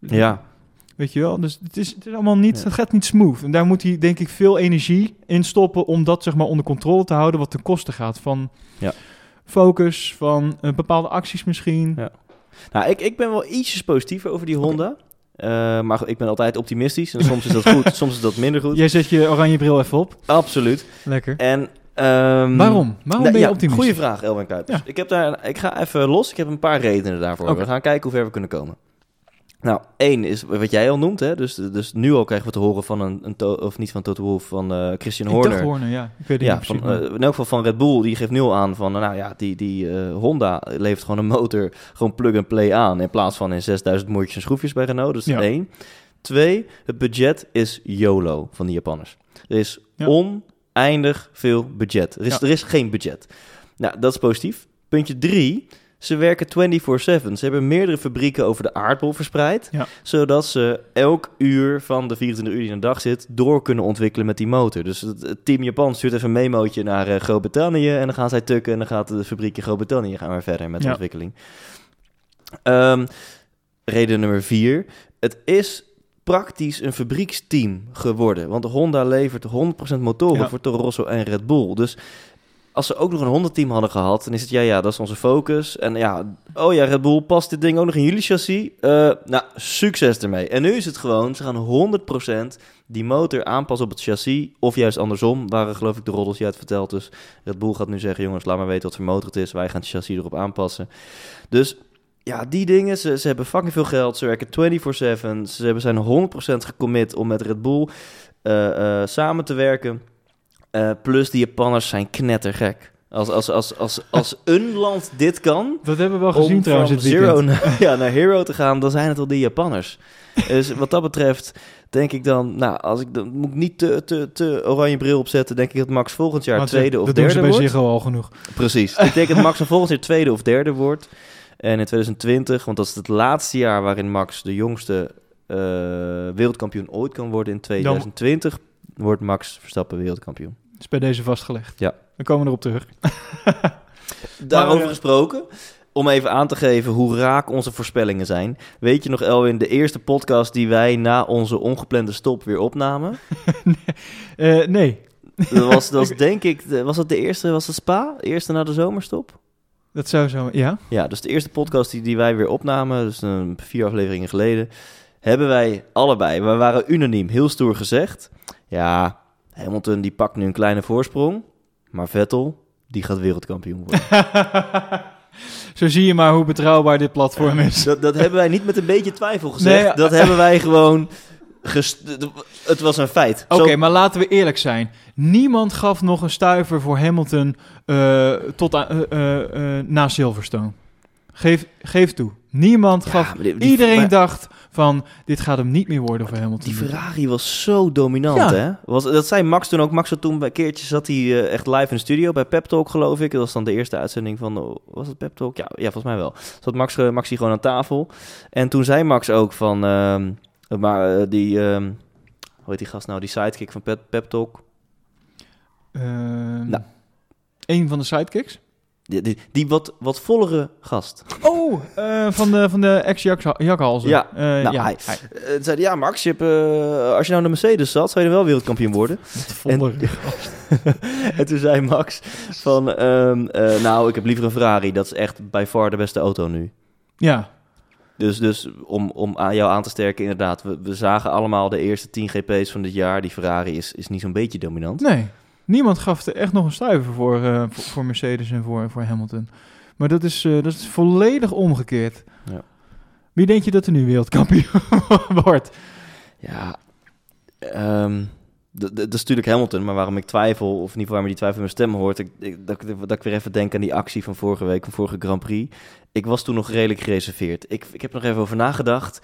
Ja. Weet je wel? Dus het is allemaal niet, het gaat niet smooth. En daar moet hij denk ik veel energie in stoppen om dat zeg maar onder controle te houden wat ten koste gaat van focus, van bepaalde acties misschien. Ja. Nou, ik ben wel ietsjes positiever over die Honda. Okay. Maar ik ben altijd optimistisch. En soms is dat goed, soms is dat minder goed. Jij zet je oranje bril even op. Absoluut. Lekker. En, waarom? Waarom ben je optimistisch? Goeie vraag, Elwin Kuipers. Ja. Ik ga even los. Ik heb een paar redenen daarvoor. Okay. We gaan kijken hoe ver we kunnen komen. Nou, 1 is wat jij al noemt, hè? Dus nu al krijgen we te horen van Toto Wolff, van Christian Horner. Dacht Horner, ja. Ik weet het niet precies. In elk geval van Red Bull, die geeft nu al aan van, die Honda levert gewoon een motor, gewoon plug-and-play aan, in plaats van in 6000 moertjes en schroefjes bij Renault. Dat is 1. 2, het budget is YOLO van de Japanners. Er is oneindig veel budget. Er is geen budget. Nou, dat is positief. Puntje 3, ze werken 24/7. Ze hebben meerdere fabrieken over de aardbol verspreid, zodat ze elk uur van de 24 uur die in de dag zit door kunnen ontwikkelen met die motor. Dus het team Japan stuurt even een memootje naar Groot-Brittannië en dan gaan zij tukken en dan gaat de fabriek in Groot-Brittannië gaan weer verder met de ontwikkeling. Reden nummer 4, het is praktisch een fabrieksteam geworden, want Honda levert 100% motoren voor Toro Rosso en Red Bull. Dus als ze ook nog een hondenteam hadden gehad, dan is het dat is onze focus. En Red Bull, past dit ding ook nog in jullie chassis? Succes ermee. En nu is het gewoon, ze gaan 100% die motor aanpassen op het chassis. Of juist andersom, waren geloof ik de roddels die uit verteld. Dus Red Bull gaat nu zeggen, jongens, laat maar weten wat voor motor het is. Wij gaan het chassis erop aanpassen. Dus ja, die dingen, ze hebben fucking veel geld. Ze werken 24/7. Ze zijn 100% gecommit om met Red Bull samen te werken. Plus die Japanners zijn knettergek. Als een land dit kan... Dat hebben we wel gezien trouwens dit weekend. Om van zero naar hero te gaan, dan zijn het wel die Japanners. Dus wat dat betreft denk ik dan... Nou, dan moet ik niet te oranje bril opzetten. Denk ik dat Max volgend jaar tweede of derde wordt. Dat doen ze bij Ziggo al genoeg. Precies. Ik denk dat Max volgend jaar tweede of derde wordt. En in 2020, want dat is het laatste jaar waarin Max de jongste wereldkampioen ooit kan worden. In 2020 wordt Max Verstappen wereldkampioen. Dat is bij deze vastgelegd. Ja. Dan komen we erop terug. Daarover gesproken, om even aan te geven hoe raak onze voorspellingen zijn. Weet je nog, Elwin, de eerste podcast die wij na onze ongeplande stop weer opnamen? Nee. Was dat de eerste? Was dat Spa? De eerste na de zomerstop? Dat zou zo, ja. Ja, dus de eerste podcast die wij weer opnamen, dus 4 afleveringen geleden, hebben wij allebei, we waren unaniem, heel stoer gezegd. Ja, Hamilton die pakt nu een kleine voorsprong, maar Vettel, die gaat wereldkampioen worden. Zo zie je maar hoe betrouwbaar dit platform is. Dat hebben wij niet met een beetje twijfel gezegd. Nee, dat hebben wij gewoon... Het was een feit. Oké, maar laten we eerlijk zijn. Niemand gaf nog een stuiver voor Hamilton tot na Silverstone. Geef toe. Niemand gaf... Iedereen dacht van, dit gaat hem niet meer worden voor Hamilton. Die Ferrari was zo dominant, hè? Dat zei Max toen ook. Max had toen bij een keertje zat hij echt live in de studio bij Pep Talk, geloof ik. Dat was dan de eerste uitzending van... Was het Pep Talk? Ja, volgens mij wel. Zat Max hier gewoon aan tafel. En toen zei Max ook van... hoe heet die gast nou? Die sidekick van Pep Talk. Een van de sidekicks? Die wat vollere gast. Oh, van de ex-Jakhalzen. Ja, hij zei, ja Max, als je nou in de Mercedes zat, zou je dan wel wereldkampioen worden. Wat vollere gast. En toen zei Max van, ik heb liever een Ferrari. Dat is echt by far de beste auto nu. Ja. Dus om aan jou aan te sterken, inderdaad. We zagen allemaal de eerste 10 GP's van dit jaar. Die Ferrari is niet zo'n beetje dominant. Nee, niemand gaf er echt nog een stuiver voor Mercedes en voor Hamilton. Maar dat is volledig omgekeerd. Ja. Wie denk je dat er nu wereldkampioen wordt? Ja, dat is natuurlijk Hamilton. Maar waarom ik twijfel, of in ieder geval waar me die twijfel in mijn stem hoort... Dat ik weer even denk aan die actie van vorige week, van vorige Grand Prix... Ik was toen nog redelijk gereserveerd. Ik heb nog even over nagedacht.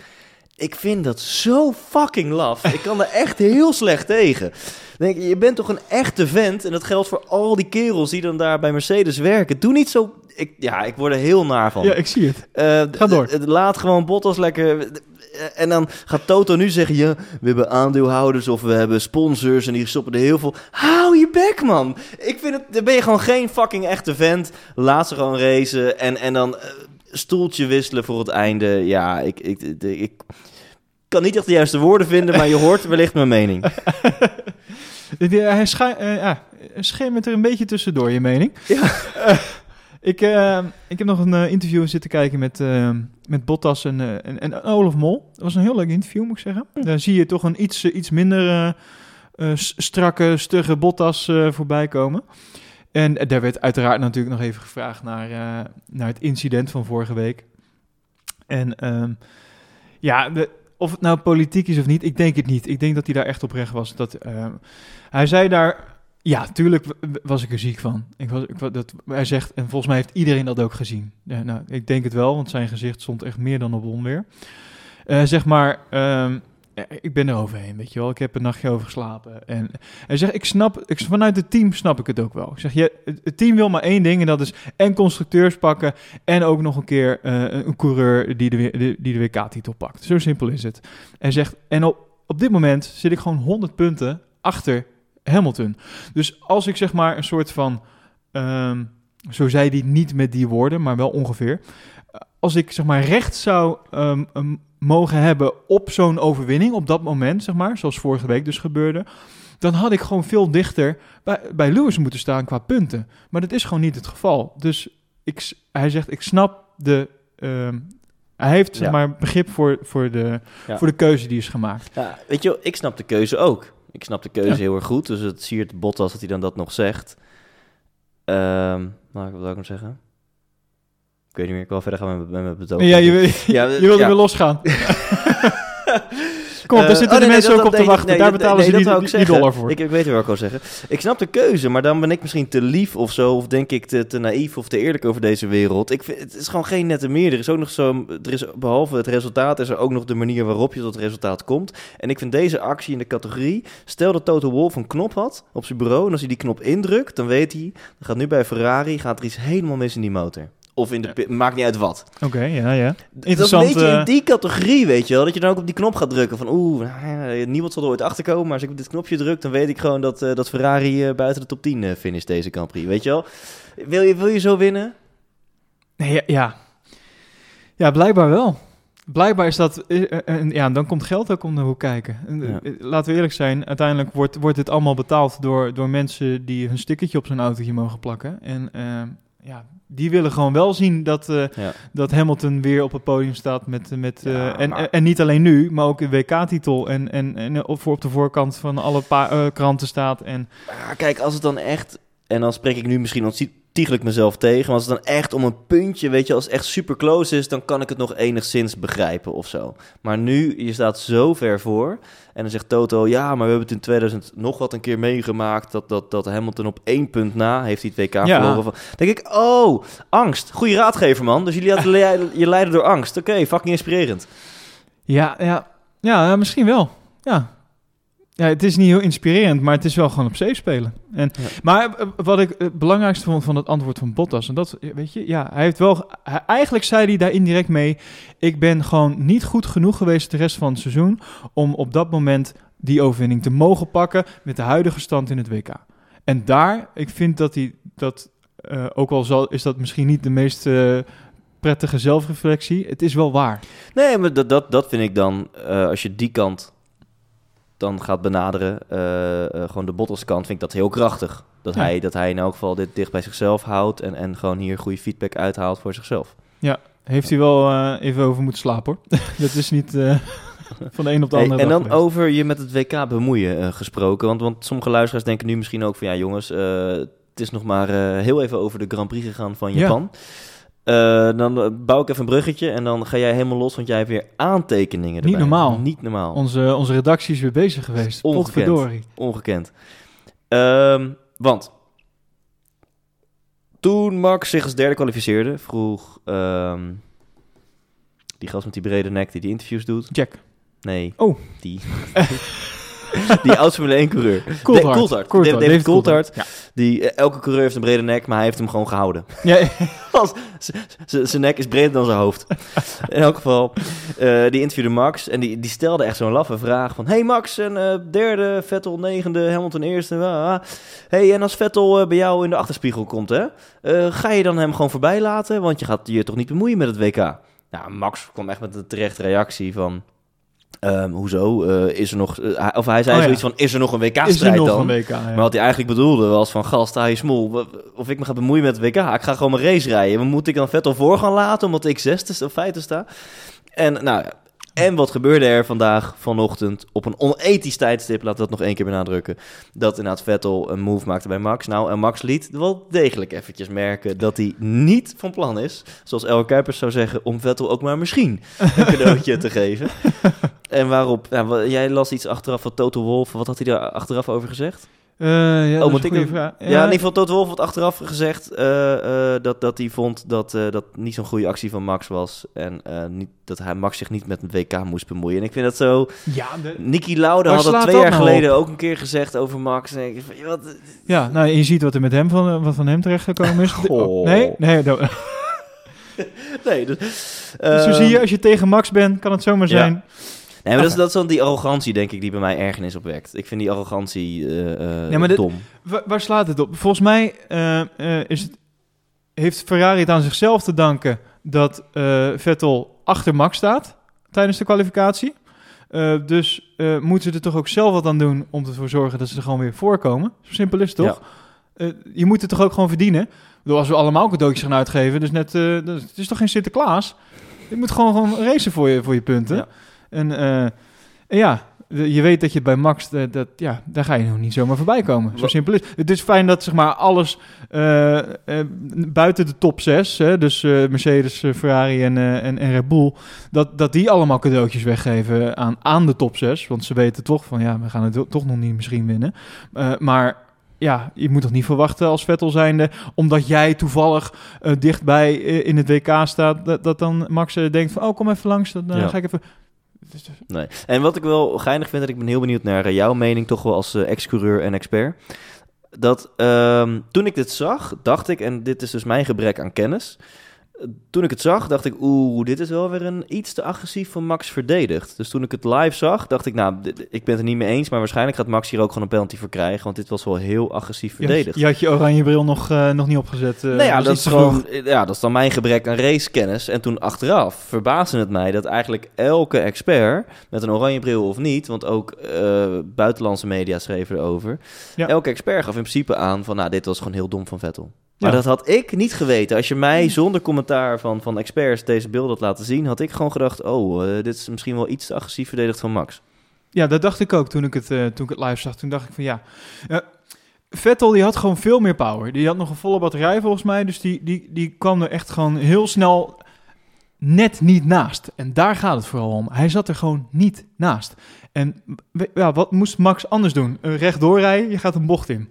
Ik vind dat zo fucking laf. Ik kan er echt heel slecht tegen. Denk, je bent toch een echte vent. En dat geldt voor al die kerels die dan daar bij Mercedes werken. Doe niet zo... Ik word er heel naar van. Ja, ik zie het. Ga door. Laat gewoon Bottas lekker... En dan gaat Toto nu zeggen... Ja, we hebben aandeelhouders of we hebben sponsors... en die stoppen er heel veel... Hou je bek, man! Ik vind het... Dan ben je gewoon geen fucking echte vent. Laat ze gewoon racen. En dan stoeltje wisselen voor het einde. Ja, ik kan niet echt de juiste woorden vinden... maar je hoort wellicht mijn mening. Hij schermt er een beetje tussendoor, je mening. Ja. Ik heb nog een interview zitten kijken met Bottas en Olaf Mol. Dat was een heel leuk interview, moet ik zeggen. Daar zie je toch een iets minder strakke, stugge Bottas voorbij komen. En daar werd uiteraard natuurlijk nog even gevraagd naar het incident van vorige week. En of het nou politiek is of niet, ik denk het niet. Ik denk dat hij daar echt oprecht was. Hij zei daar... Ja, tuurlijk was ik er ziek van. Hij zegt, en volgens mij heeft iedereen dat ook gezien. Ja, nou, ik denk het wel, want zijn gezicht stond echt meer dan op onweer. Zeg maar, ik ben er overheen, weet je wel. Ik heb een nachtje over geslapen. En zeg, vanuit het team snap ik het ook wel. Ik zeg, het team wil maar één ding en dat is en constructeurs pakken en ook nog een keer een coureur die de WK-titel pakt. Zo simpel is het. En zegt, en op dit moment zit ik gewoon 100 punten achter Hamilton. Dus als ik zeg maar een soort van, zo zei hij niet met die woorden, maar wel ongeveer. Als ik zeg maar recht zou mogen hebben op zo'n overwinning, op dat moment, zeg maar, zoals vorige week dus gebeurde, dan had ik gewoon veel dichter bij Lewis moeten staan qua punten. Maar dat is gewoon niet het geval. Dus hij zegt, ik snap de... Hij heeft zeg maar begrip voor de keuze die is gemaakt. Ja, weet je, ik snap de keuze ook. Ik snap de keuze heel erg goed. Dus het siert Bottas dat hij dan dat nog zegt. Wat wil ik hem zeggen? Ik weet niet meer, ik wil verder gaan met betoog. Ja, je wilde weer losgaan. Kom op, daar zitten de mensen ook op te wachten. Daar betalen ze die dollar voor. Ik weet wel wat ik wil zeggen. Ik snap de keuze, maar dan ben ik misschien te lief of zo. Of denk ik te naïef of te eerlijk over deze wereld. Het is gewoon geen nette meer. Er is ook nog behalve het resultaat, is er ook nog de manier waarop je tot het resultaat komt. En ik vind deze actie in de categorie... Stel dat Toto Wolff een knop had op zijn bureau. En als hij die knop indrukt, dan weet hij... Dan gaat nu bij Ferrari, gaat er iets helemaal mis in die motor. Of in de pit, maakt niet uit wat. Oké. Interessant. Dat weet je in die categorie, weet je wel. Dat je dan ook op die knop gaat drukken. Van niemand zal er ooit achterkomen. Maar als ik op dit knopje druk, dan weet ik gewoon dat Ferrari buiten de top 10 finisht deze Grand Prix. Weet je wel. Wil je zo winnen? Ja, blijkbaar wel. Blijkbaar is dat... dan komt geld ook om de hoek kijken. Ja. Laten we eerlijk zijn. Uiteindelijk wordt dit allemaal betaald door mensen die hun stickertje op zo'n autootje mogen plakken. En... die willen gewoon wel zien dat Hamilton weer op het podium staat en niet alleen nu, maar ook een WK-titel en op de voorkant van alle kranten staat. En... Kijk, als het dan echt, en dan spreek ik nu misschien ontiegelijk mezelf tegen, maar als het dan echt om een puntje, weet je, als het echt super close is, dan kan ik het nog enigszins begrijpen of zo. Maar nu, je staat zo ver voor en dan zegt Toto, maar we hebben het in 2000 nog wat een keer meegemaakt dat Hamilton op 1 punt na heeft hij het WK verloren. Dan denk ik, angst. Goeie raadgever, man. Dus jullie laten je leiden door angst. Oké, fucking inspirerend. Ja, misschien wel. Ja, het is niet heel inspirerend, maar het is wel gewoon op safe spelen. Maar wat ik het belangrijkste vond van het antwoord van Bottas, en dat, weet je, hij heeft wel... Eigenlijk zei hij daar indirect mee, ik ben gewoon niet goed genoeg geweest de rest van het seizoen om op dat moment die overwinning te mogen pakken met de huidige stand in het WK. En daar, ik vind dat hij dat, ook al is dat misschien niet de meest... prettige zelfreflectie, het is wel waar. Nee, maar dat vind ik dan, als je die kant... dan gaat benaderen, gewoon de Bottas-kant, vind ik dat heel krachtig. Dat hij in elk geval dit dicht bij zichzelf houdt... en gewoon hier goede feedback uithaalt voor zichzelf. Ja, heeft hij wel even over moeten slapen, hoor. Dat is niet van de een op de andere. En dan geweest. Over je met het WK bemoeien gesproken. Want sommige luisteraars denken nu misschien ook van... ja, jongens, het is nog maar heel even over de Grand Prix gegaan van Japan... Ja. Dan bouw ik even een bruggetje en dan ga jij helemaal los, want jij hebt weer aantekeningen erbij. Niet normaal. Onze redactie is weer bezig geweest. Ongekend. Want toen Max zich als derde kwalificeerde, vroeg die gast met die brede nek die die interviews doet. Jack. Nee. Oh. Die... Die oud-Formule 1-coureur. David Coulthard. Ja. Elke coureur heeft een brede nek, maar hij heeft hem gewoon gehouden. Ja. Zijn nek is breder dan zijn hoofd. In elk geval, die interviewde Max en die stelde echt zo'n laffe vraag van... Hey Max, derde, Vettel negende, Hamilton eerste. Hey, en als Vettel bij jou in de achterspiegel komt, hè, ga je dan hem gewoon voorbij laten? Want je gaat je toch niet bemoeien met het WK? Nou, Max kwam echt met een terechte reactie van... hoezo? Is er nog... of hij zei zoiets van, is er nog een WK-strijd dan? Maar wat hij eigenlijk bedoelde was van, gast, haal je smoel. Of ik me ga bemoeien met het WK? Ik ga gewoon mijn race rijden. Moet ik dan Vettel voor gaan laten, omdat ik zesde of vijfde sta? En wat gebeurde er vanochtend, op een onethisch tijdstip, laten we dat nog één keer benadrukken, dat inderdaad Vettel een move maakte bij Max. En Max liet wel degelijk eventjes merken dat hij niet van plan is, zoals El Kuipers zou zeggen, om Vettel ook maar misschien een cadeautje te geven. En waarop, jij las iets achteraf van Toto Wolff, wat had hij daar achteraf over gezegd? Ja, oh, dat is een goede vraag. Ja, in ieder geval Toto Wolff had achteraf gezegd dat hij vond dat niet zo'n goede actie van Max was. En dat hij Max zich niet met een WK moest bemoeien. En ik vind dat zo... Ja, Niki Lauda had dat 2 jaar geleden ook een keer gezegd over Max. En ik van, wat... Ja, nou, je ziet wat er met hem van hem terecht gekomen is. Oh. Nee. Nee, dus zo zie je, als je tegen Max bent, kan het zomaar zijn... Ja. Nee, maar dat is dan die arrogantie, denk ik, die bij mij ergernis opwekt. Ik vind die arrogantie dom. Waar slaat het op? Volgens mij heeft Ferrari het aan zichzelf te danken dat Vettel achter Max staat tijdens de kwalificatie. Dus moeten ze er toch ook zelf wat aan doen om ervoor te zorgen dat ze er gewoon weer voorkomen. Zo simpel is het toch? Ja. Je moet het toch ook gewoon verdienen? Ik bedoel, als we allemaal cadeautjes gaan uitgeven, dus het is toch geen Sinterklaas? Je moet gewoon racen voor je punten. Ja. En je weet dat je bij Max, daar ga je nog niet zomaar voorbij komen. Zo simpel is het. Het is fijn dat zeg maar alles buiten de top 6, dus Mercedes, Ferrari en Red Bull, dat die allemaal cadeautjes weggeven aan de top 6. Want ze weten toch van, ja, we gaan het toch nog niet misschien winnen. Maar... Ja, je moet toch niet verwachten als Vettel zijnde... omdat jij toevallig dichtbij in het WK staat... dat dan Max denkt van... oh, kom even langs, dan ga ik even... Nee. En wat ik wel geinig vind... en ik ben heel benieuwd naar jouw mening... toch wel als ex-coureur en expert... dat toen ik dit zag, dacht ik... en dit is dus mijn gebrek aan kennis... Toen ik het zag, dacht ik... dit is wel weer een iets te agressief van Max verdedigd. Dus toen ik het live zag, dacht ik... nou, ik ben het er niet mee eens... maar waarschijnlijk gaat Max hier ook gewoon een penalty voor krijgen... want dit was wel heel agressief verdedigd. Je had je oranje bril nog niet opgezet. Dat is dan mijn gebrek aan racekennis. En toen achteraf verbaasde het mij... dat eigenlijk elke expert... met een oranje bril of niet... want ook buitenlandse media schreven erover... Ja. Elke expert gaf in principe aan... van nou, dit was gewoon heel dom van Vettel. Ja. Maar dat had ik niet geweten. Als je mij zonder commentaar van experts deze beelden had laten zien... had ik gewoon gedacht, dit is misschien wel iets agressief verdedigd van Max. Ja, dat dacht ik ook toen ik het live zag. Toen dacht ik van ja... Vettel die had gewoon veel meer power. Die had nog een volle batterij volgens mij. Dus die kwam er echt gewoon heel snel net niet naast. En daar gaat het vooral om. Hij zat er gewoon niet naast. En ja, wat moest Max anders doen? Rechtdoor rijden, je gaat een bocht in.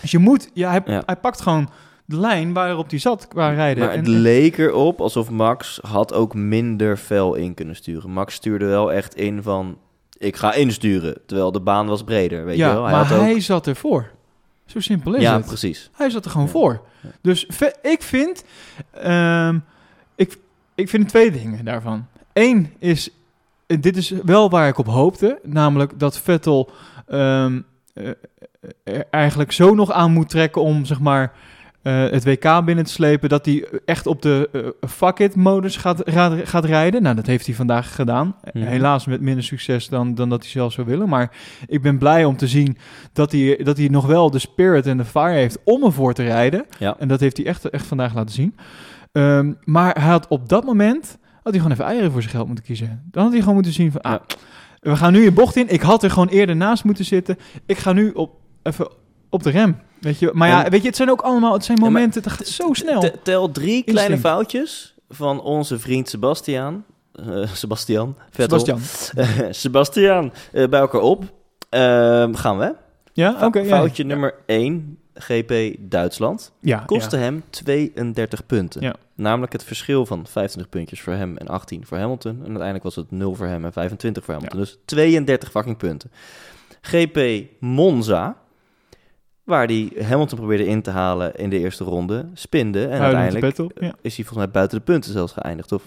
Dus je moet... Ja, hij pakt gewoon... de lijn waarop hij zat qua rijden. Maar het leek erop alsof Max had ook minder fel in kunnen sturen. Max stuurde wel echt in van... ik ga insturen, terwijl de baan was breder. Weet je wel? Hij zat ervoor. Zo simpel is het. Ja, precies. Hij zat er gewoon voor. Dus ik vind... ik vind twee dingen daarvan. Eén is... dit is wel waar ik op hoopte. Namelijk dat Vettel... er eigenlijk zo nog aan moet trekken om, zeg maar... het WK binnen te slepen, dat hij echt op de fuck it modus gaat rijden. Nou, dat heeft hij vandaag gedaan. Ja. Helaas met minder succes dan dat hij zelf zou willen. Maar ik ben blij om te zien dat hij nog wel de spirit en de fire heeft om ervoor te rijden. Ja. En dat heeft hij echt vandaag laten zien. Maar hij had op dat moment gewoon even eieren voor zijn geld moeten kiezen. Dan had hij gewoon moeten zien van, we gaan nu een bocht in. Ik had er gewoon eerder naast moeten zitten. Ik ga nu even op de rem. Weet je, maar het zijn ook allemaal... Het zijn momenten, het gaat zo snel. Tel 3 kleine foutjes van onze vriend Sebastian bij elkaar op. Gaan we? Ja, oké. Foutje nummer 1, GP Duitsland. Ja, kostte hem 32 punten. Ja. Namelijk het verschil van 25 puntjes voor hem en 18 voor Hamilton. En uiteindelijk was het 0 voor hem en 25 voor Hamilton. Ja. Dus 32 fucking punten. GP Monza... waar hij Hamilton probeerde in te halen in de eerste ronde, spinde. En uiteindelijk is hij volgens mij buiten de punten zelfs geëindigd. Of,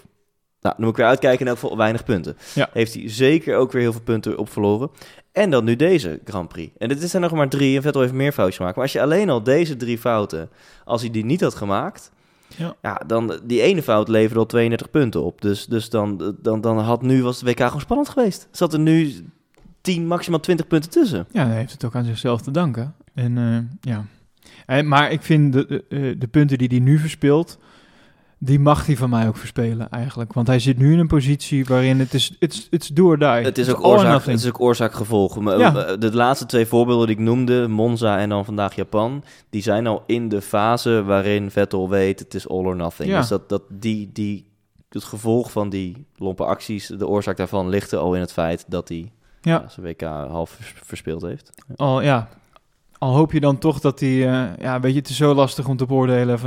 nou, nu moet ik weer uitkijken, in elk geval weinig punten. Ja. Heeft hij zeker ook weer heel veel punten op verloren. En dan nu deze Grand Prix. En dit zijn nog maar 3, en Vettel heeft meer foutjes gemaakt. Maar als je alleen al deze 3 fouten, als hij die niet had gemaakt... Ja, dan die ene fout leverde al 32 punten op. Dus dan was het WK gewoon spannend geweest. Zat er nu 10, maximaal 20 punten tussen. Ja, hij heeft het ook aan zichzelf te danken. En maar ik vind de punten die hij nu verspeelt, die mag hij van mij ook verspelen eigenlijk. Want hij zit nu in een positie waarin het is do or die. Het is ook oorzaak-gevolg. Ja. De laatste 2 voorbeelden die ik noemde, Monza en dan vandaag Japan, die zijn al in de fase waarin Vettel weet, het is all or nothing. Ja. Dus het gevolg van die lompe acties, de oorzaak daarvan ligt er al in het feit dat hij zijn WK half verspeeld heeft. Oh ja. Al hoop je dan toch dat die... weet je, het is zo lastig om te beoordelen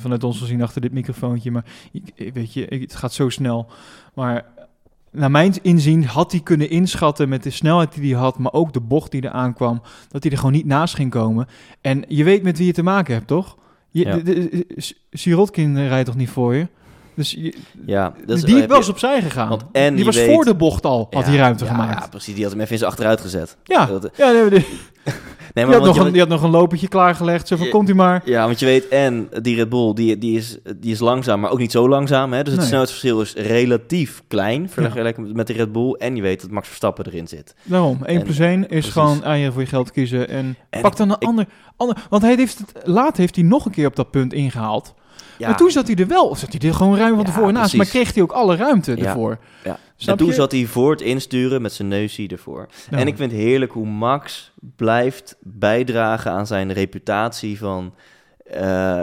vanuit ons gezien achter dit microfoontje. Maar het gaat zo snel. Maar naar mijn inzien had hij kunnen inschatten met de snelheid die hij had, maar ook de bocht die er aankwam, dat hij er gewoon niet naast ging komen. En je weet met wie je te maken hebt, toch? Sirotkin rijdt toch niet voor je? Dus die is wel eens opzij gegaan. Voor de bocht al, had hij ruimte gemaakt. Ja, precies. Die had hem even eens achteruit gezet. Ja, die had nog een lopertje klaargelegd. Zo van, komt hij maar. Ja, want je weet, en die Red Bull, die is langzaam, maar ook niet zo langzaam. Hè? Dus het snelheidsverschil is relatief klein, vergeleken met de Red Bull. En je weet dat Max Verstappen erin zit. Daarom, 1+1 is precies. Gewoon aan je voor je geld kiezen. En pak dan een ander. Want hij heeft hij nog een keer op dat punt ingehaald. Ja. Maar toen zat hij er gewoon ruim van tevoren naast. Maar kreeg hij ook alle ruimte ervoor. Ja. En toen zat hij voor het insturen met zijn neusie ervoor. Ja. En ik vind het heerlijk hoe Max blijft bijdragen aan zijn reputatie van...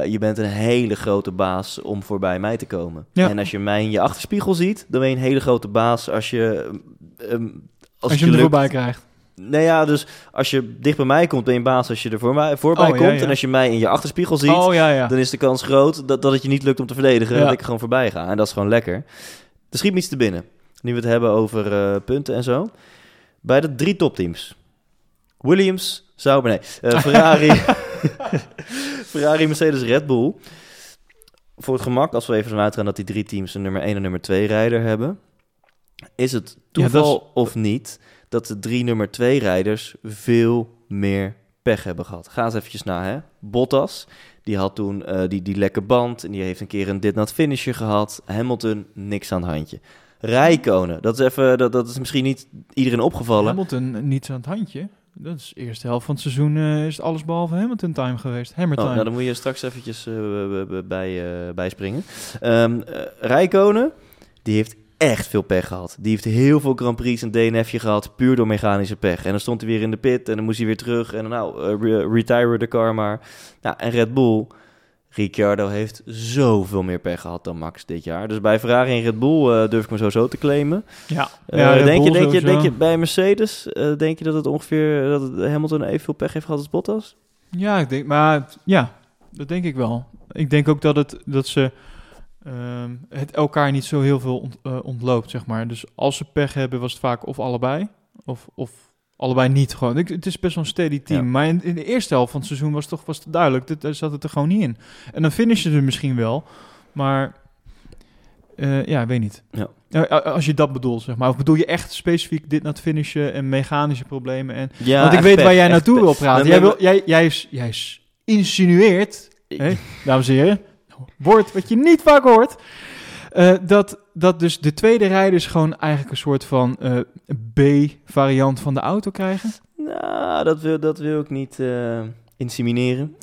je bent een hele grote baas om voorbij mij te komen. Ja. En als je mij in je achterspiegel ziet, dan ben je een hele grote baas als je... als je hem er voorbij krijgt. Nou ja, dus als je dicht bij mij komt, ben je een baas als je er voorbij komt. Ja. En als je mij in je achterspiegel ziet, dan is de kans groot dat het je niet lukt om te verdedigen. Ja. Dat ik gewoon voorbij ga. En dat is gewoon lekker. Er schiet me iets te binnen. Nu we het hebben over punten en zo. Bij de 3 topteams. Williams, Ferrari. Ferrari, Mercedes, Red Bull. Voor het gemak, als we even vanuit gaan dat die 3 teams een nummer 1 en nummer 2 rijder hebben. Is het toeval of niet dat de 3 nummer 2 rijders veel meer pech hebben gehad? Ga eens eventjes na, hè. Bottas, die had toen die lekke band en die heeft een keer een did-not-finisher gehad. Hamilton, niks aan het handje. Rijkonen, dat is misschien niet iedereen opgevallen. Hamilton, niets aan het handje. Dat is de eerste helft van het seizoen, is het alles behalve Hamilton-time geweest. Hammer-time. Oh, nou, dan moet je straks eventjes bijspringen. Rijkonen, die heeft echt veel pech gehad. Die heeft heel veel Grand Prix en DNF'je gehad, puur door mechanische pech. En dan stond hij weer in de pit en dan moest hij weer terug. En nou, retire de car maar. Nou, en Red Bull, Ricciardo heeft zoveel meer pech gehad dan Max dit jaar. Dus bij Ferrari en Red Bull durf ik me sowieso te claimen. Ja. Denk je bij Mercedes, denk je dat het ongeveer dat Hamilton evenveel pech heeft gehad als Bottas? Ja, ik denk, maar ja, dat denk ik wel. Ik denk ook dat ze het elkaar niet zo heel veel ontloopt, zeg maar. Dus als ze pech hebben, was het vaak of allebei, of allebei niet gewoon. Het is best wel een steady team. Ja. Maar in de eerste helft van het seizoen was het duidelijk, daar zat het er gewoon niet in. En dan finishen ze misschien wel, maar ik weet niet. Ja. Als je dat bedoelt, zeg maar. Of bedoel je echt specifiek dit naar het finishen en mechanische problemen? Want ik weet waar jij naartoe wil praten. Jij insinueert, hè, dames en heren, woord wat je niet vaak hoort, dat dus de tweede rijders gewoon eigenlijk een soort van B-variant van de auto krijgen? Nou, dat wil ik niet insemineren.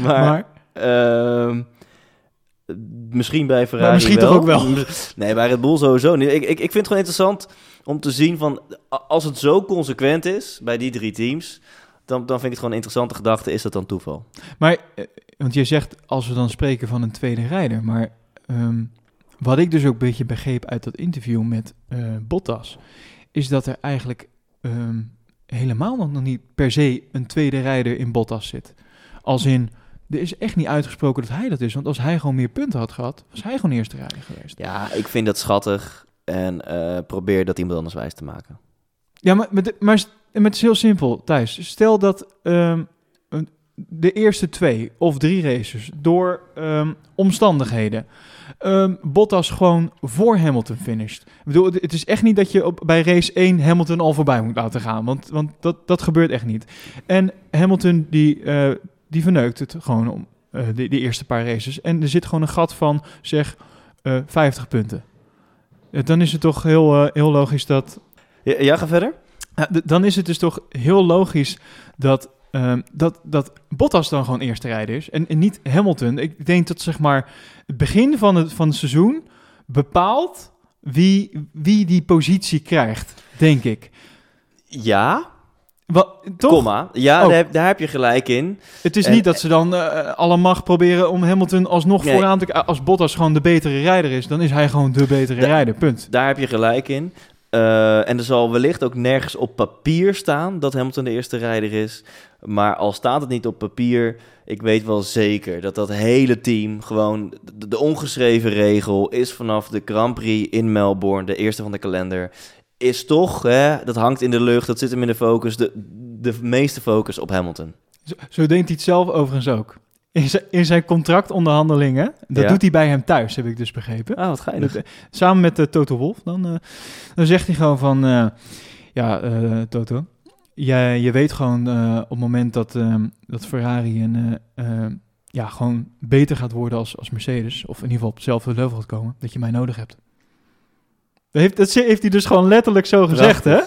maar misschien bij Ferrari maar misschien wel. Toch ook wel. Nee, bij Red Bull sowieso niet. Ik vind het gewoon interessant om te zien van, als het zo consequent is bij die 3 teams, dan vind ik het gewoon een interessante gedachte. Is dat dan toeval? Maar, want je zegt, als we dan spreken van een tweede rijder, maar wat ik dus ook een beetje begreep uit dat interview met Bottas, is dat er eigenlijk helemaal nog niet per se een tweede rijder in Bottas zit. Als in, er is echt niet uitgesproken dat hij dat is, want als hij gewoon meer punten had gehad, was hij gewoon eerste rijder geweest. Ja, ik vind dat schattig en probeer dat iemand anders wijs te maken. Ja, maar het is heel simpel, Thijs. Stel dat de eerste 2 of 3 races door omstandigheden Bottas gewoon voor Hamilton finisht. Ik bedoel, het is echt niet dat je bij race 1 Hamilton al voorbij moet laten gaan, want dat gebeurt echt niet. En Hamilton die verneukt het gewoon om de eerste paar races. En er zit gewoon een gat van, zeg, 50 punten. Dan is het toch heel logisch dat... Ja, ga verder. Dan is het dus toch heel logisch dat Bottas dan gewoon eerste rijder is en niet Hamilton. Ik denk dat, zeg maar, het begin van het seizoen bepaalt wie die positie krijgt, denk ik. Ja, toch? Komma. Ja, daar heb je gelijk in. Het is niet dat ze dan alle macht proberen om Hamilton alsnog vooraan te... Als Bottas gewoon de betere rijder is, dan is hij gewoon de betere rijder, punt. Daar heb je gelijk in. En er zal wellicht ook nergens op papier staan dat Hamilton de eerste rijder is. Maar al staat het niet op papier, ik weet wel zeker dat dat hele team gewoon... De ongeschreven regel is vanaf de Grand Prix in Melbourne, de eerste van de kalender... is toch, hè, dat hangt in de lucht, dat zit hem in de focus, de meeste focus op Hamilton. Zo denkt hij het zelf overigens ook. In zijn contractonderhandelingen, dat doet hij bij hem thuis, heb ik dus begrepen. Ah, wat geinig. Samen met Toto Wolff, dan zegt hij gewoon van... Toto, je weet gewoon op het moment dat Ferrari gewoon beter gaat worden als Mercedes... of in ieder geval op hetzelfde level gaat komen, dat je mij nodig hebt. Dat heeft hij dus gewoon letterlijk zo gezegd, hè?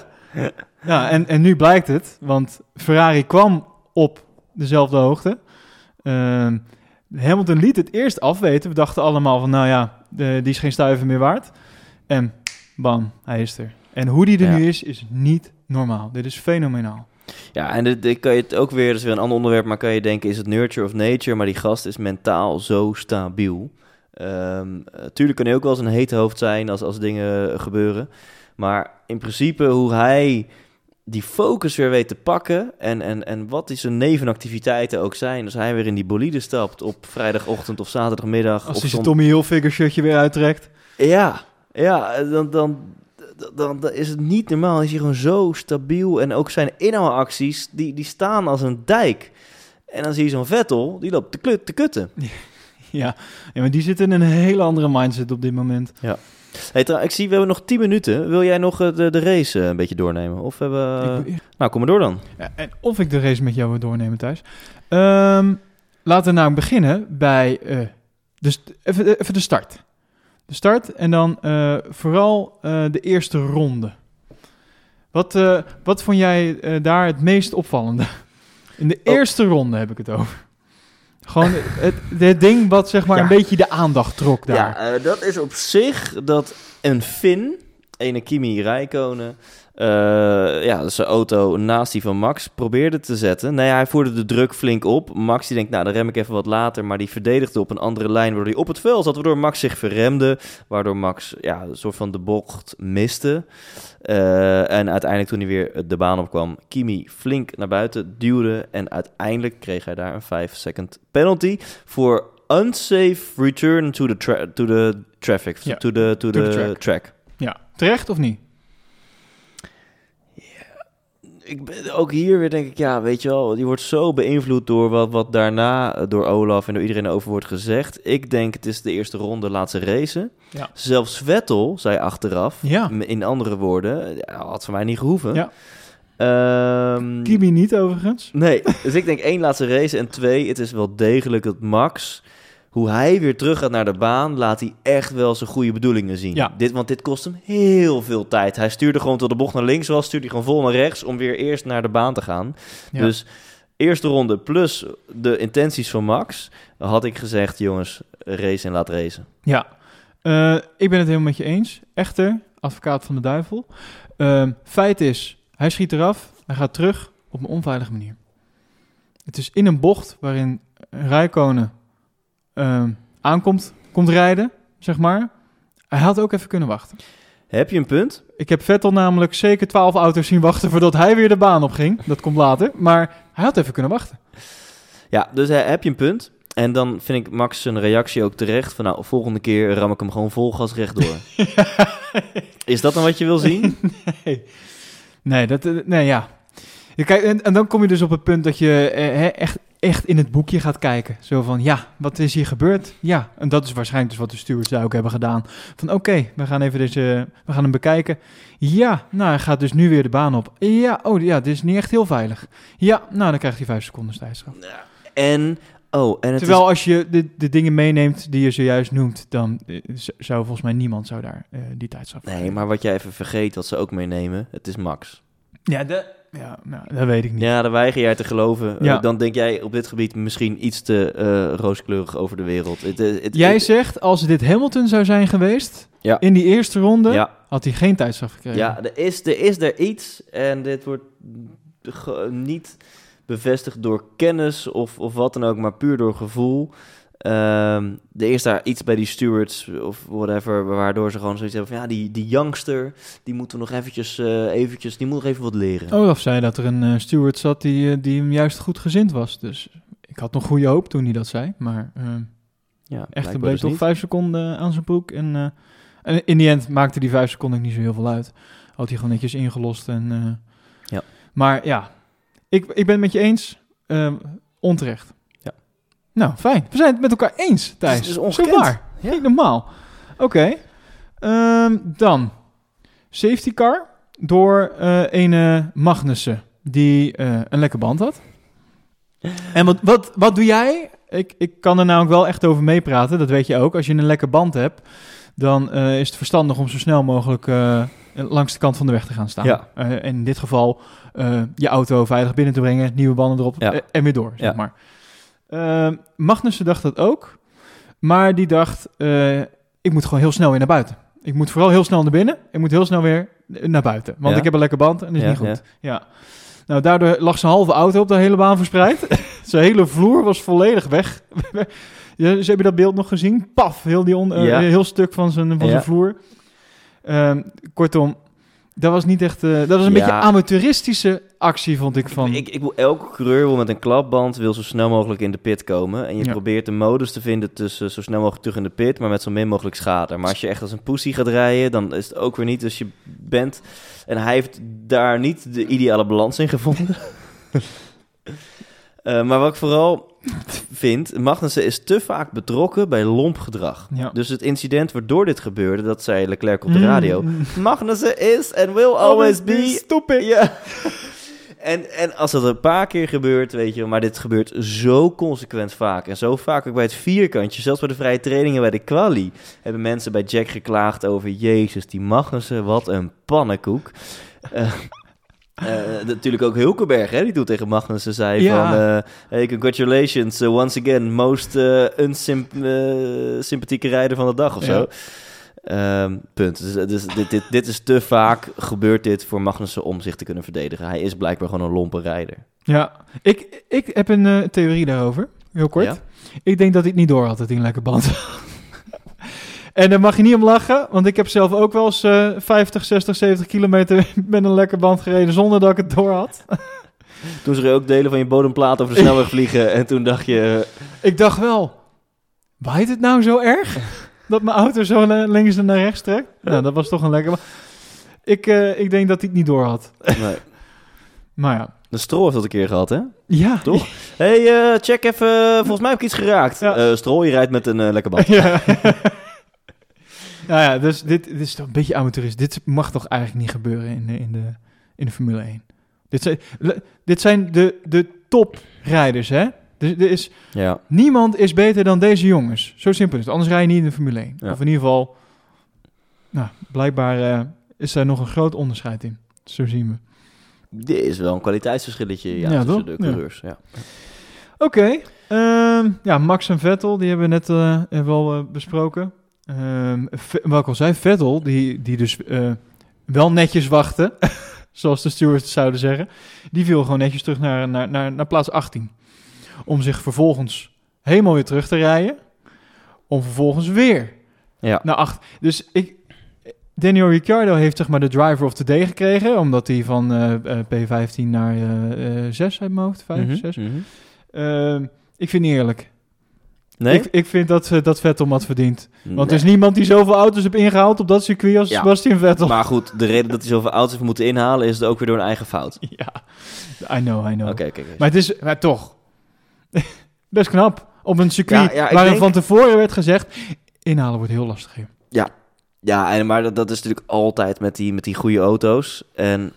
Ja, en nu blijkt het, want Ferrari kwam op dezelfde hoogte. Hamilton liet het eerst afweten. We dachten allemaal van, die is geen stuiver meer waard. En bam, hij is er. En hoe die er nu is niet normaal. Dit is fenomenaal. Ja, en dit kan je het ook weer, dat is weer een ander onderwerp, maar kan je denken, is het nurture of nature? Maar die gast is mentaal zo stabiel. Tuurlijk kan hij ook wel eens een heet hoofd zijn als dingen gebeuren. Maar in principe hoe hij die focus weer weet te pakken... en wat die zijn nevenactiviteiten ook zijn... als hij weer in die bolide stapt op vrijdagochtend of zaterdagmiddag... Als hij zijn Tommy Hilfiger shirtje weer uittrekt. Ja, dan is het niet normaal. Hij is hier gewoon zo stabiel. En ook zijn inhaalacties, die staan als een dijk. En dan zie je zo'n Vettel, die loopt te kutten. Ja, maar die zit in een hele andere mindset op dit moment. Ja. Hey, ik zie, we hebben nog 10 minuten. Wil jij nog de race een beetje doornemen? Of Nou, kom maar door dan. Ja, en of ik de race met jou wil doornemen, Thijs. Laten we nou beginnen bij... even de start. De start en dan vooral de eerste ronde. Wat vond jij daar het meest opvallende? In de eerste ronde heb ik het over. Gewoon het ding wat zeg maar een beetje de aandacht trok daar. Ja, dat is op zich dat een Finn, ene Kimi Räikkönen, zijn auto naast die van Max probeerde te zetten. Nou ja, hij voerde de druk flink op. Max die denkt, nou dan rem ik even wat later, maar die verdedigde op een andere lijn waardoor hij op het veld zat, waardoor Max zich verremde, waardoor Max een soort van de bocht miste. En uiteindelijk toen hij weer de baan opkwam, Kimi flink naar buiten duwde en uiteindelijk kreeg hij daar een 5-second penalty voor unsafe return to the traffic, ja, to the track. Ja, terecht of niet? Ook hier weer denk ik, weet je wel, die wordt zo beïnvloed door wat daarna door Olaf en door iedereen over wordt gezegd. Ik denk, het is de eerste ronde, laatste race. Ja. Zelfs Vettel zei achteraf, in andere woorden, had voor mij niet gehoeven. Ja. Kimi niet overigens. Nee, dus ik denk 1 laatste race en 2, het is wel degelijk dat Max... Hoe hij weer terug gaat naar de baan, laat hij echt wel zijn goede bedoelingen zien. Ja. Want dit kost hem heel veel tijd. Hij stuurde gewoon tot de bocht naar links was, stuurde hij gewoon vol naar rechts om weer eerst naar de baan te gaan. Ja. Dus eerste ronde plus de intenties van Max, had ik gezegd, jongens, race en laat racen. Ja, ik ben het helemaal met je eens. Echter, advocaat van de duivel. Feit is, hij schiet eraf, hij gaat terug op een onveilige manier. Het is in een bocht waarin Räikkönen aankomt, komt rijden, zeg maar. Hij had ook even kunnen wachten. Heb je een punt? Ik heb Vettel namelijk zeker 12 auto's zien wachten voordat hij weer de baan op ging. Dat komt later, maar hij had even kunnen wachten. Ja, dus heb je een punt? En dan vind ik Max zijn reactie ook terecht van, nou, volgende keer ram ik hem gewoon vol gas rechtdoor. Is dat dan wat je wil zien? Nee. Kijk, en dan kom je dus op het punt dat je echt in het boekje gaat kijken. Zo van, wat is hier gebeurd? Ja, en dat is waarschijnlijk dus wat de stewards daar ook hebben gedaan. Van oké, we gaan hem bekijken. Ja, nou, hij gaat dus nu weer de baan op. Ja, dit is niet echt heel veilig. Ja, nou, dan krijgt hij 5 seconden tijdstraf. Terwijl als je de dingen meeneemt die je zojuist noemt, dan zou volgens mij niemand zou daar die tijdstraf krijgen. Nee, maar wat jij even vergeet, wat ze ook meenemen, het is Max. Dat weet ik niet. Ja, dan weiger jij te geloven. Ja. Dan denk jij op dit gebied misschien iets te rooskleurig over de wereld. Jij zegt, als dit Hamilton zou zijn geweest, in die eerste ronde, had hij geen tijdstraf gekregen. Ja, er is er iets en dit wordt niet bevestigd door kennis of wat dan ook, maar puur door gevoel. Er is daar iets bij die stewards of whatever, waardoor ze gewoon zoiets hebben van ja, die youngster, die moeten we nog eventjes, die moet nog even wat leren. Olaf zei dat er een steward zat die hem juist goed gezind was. Dus ik had nog goede hoop toen hij dat zei, maar ja, echt bleef toch 5 seconden aan zijn broek. En in die end maakte die 5 seconden niet zo heel veel uit. Had hij gewoon netjes ingelost. Ja. Maar ja, ik ben het met je eens. Onterecht. Ja. Nou, fijn. We zijn het met elkaar eens, Thijs. Het is ongekend. Zomaar. Ja. Niet normaal. Oké. Dan. Safety car door ene Magnussen. Die een lekke band had. En wat doe jij? Ik kan er namelijk wel echt over meepraten. Dat weet je ook. Als je een lekke band hebt, dan is het verstandig om zo snel mogelijk langs de kant van de weg te gaan staan. Ja. In dit geval je auto veilig binnen te brengen, nieuwe banden erop en weer door, zeg maar. Magnussen dacht dat ook, maar die dacht, ik moet gewoon heel snel weer naar buiten. Ik moet vooral heel snel naar binnen, ik moet heel snel weer naar buiten, want ik heb een lekke band en dat is niet goed. Ja. Nou, daardoor lag zijn halve auto op de hele baan verspreid. Zijn hele vloer was volledig weg. Dus heb je dat beeld nog gezien? Paf, heel stuk van zijn vloer. Kortom, dat was niet echt. Dat was een beetje amateuristische actie, vond ik. Elke coureur wil met een klapband wil zo snel mogelijk in de pit komen. En je probeert de modus te vinden tussen zo snel mogelijk terug in de pit, maar met zo min mogelijk schade. Maar als je echt als een poesie gaat rijden, dan is het ook weer niet. Dus je bent. En hij heeft daar niet de ideale balans in gevonden. Maar wat ik vooral vindt, Magnussen is te vaak betrokken bij lomp gedrag. Ja. Dus het incident waardoor dit gebeurde, dat zei Leclerc op de radio. Magnussen is and will always be stupid. Yeah. En als dat een paar keer gebeurt, weet je, maar dit gebeurt zo consequent vaak. En zo vaak ook bij het vierkantje, zelfs bij de vrije trainingen bij de quali, hebben mensen bij Jack geklaagd over, jezus, die Magnussen, wat een pannenkoek. Natuurlijk ook Hulkenberg, hè, die toen tegen Magnussen zei van hey, congratulations, once again, most sympathieke rijder van de dag of zo. Punt. Dus dit is te vaak gebeurt dit voor Magnussen om zich te kunnen verdedigen. Hij is blijkbaar gewoon een lompe rijder. Ja, ik heb een theorie daarover, heel kort. Ja? Ik denk dat hij het niet door had, dat hij een lekker band. En daar mag je niet om lachen, want ik heb zelf ook wel eens 50, 60, 70 kilometer met een lekker band gereden zonder dat ik het door had. Toen ze ook delen van je bodemplaat over de snelweg vliegen en toen dacht je... Ik dacht wel, waait het nou zo erg dat mijn auto zo links en naar rechts trekt? Ja. Nou, dat was toch een lekker band. Ik denk dat hij het niet door had. Nee. Maar ja. De Stroll heeft dat een keer gehad, hè? Ja. Toch? Hé, check even, volgens mij heb ik iets geraakt. Ja. Stroll, je rijdt met een lekker band. Ja. Nou ja, dus dit is toch een beetje amateuristisch. Dit mag toch eigenlijk niet gebeuren in de Formule 1. Dit zijn de toprijders, hè? Niemand is beter dan deze jongens. Zo simpel is het. Anders rij je niet in de Formule 1. Ja. Of in ieder geval, nou, blijkbaar is daar nog een groot onderscheid in. Zo zien we. Dit is wel een kwaliteitsverschilletje tussen de coureurs. Ja. Ja. Oké. Max en Vettel, die hebben we net wel besproken. Wat ik al zei, Vettel, die dus wel netjes wachtte, zoals de stewards zouden zeggen, die viel gewoon netjes terug naar plaats 18. Om zich vervolgens helemaal weer terug te rijden, om vervolgens weer naar 8. Dus Daniel Ricciardo heeft zeg maar de driver of the day gekregen, omdat hij van P15 naar 6 uit mijn hoofd, 5, 6. Mm-hmm. Ik vind het niet eerlijk. Nee? Ik vind dat Vettel had verdient. Want er is niemand die zoveel auto's heeft ingehaald op dat circuit als Sebastian Vettel. Maar goed, de reden dat hij zoveel auto's heeft moeten inhalen is het ook weer door een eigen fout. Ja, I know. Okay. Maar het is toch best knap op een circuit waarin van tevoren werd gezegd, inhalen wordt heel lastig hier. Ja, maar dat is natuurlijk altijd met die goede auto's. En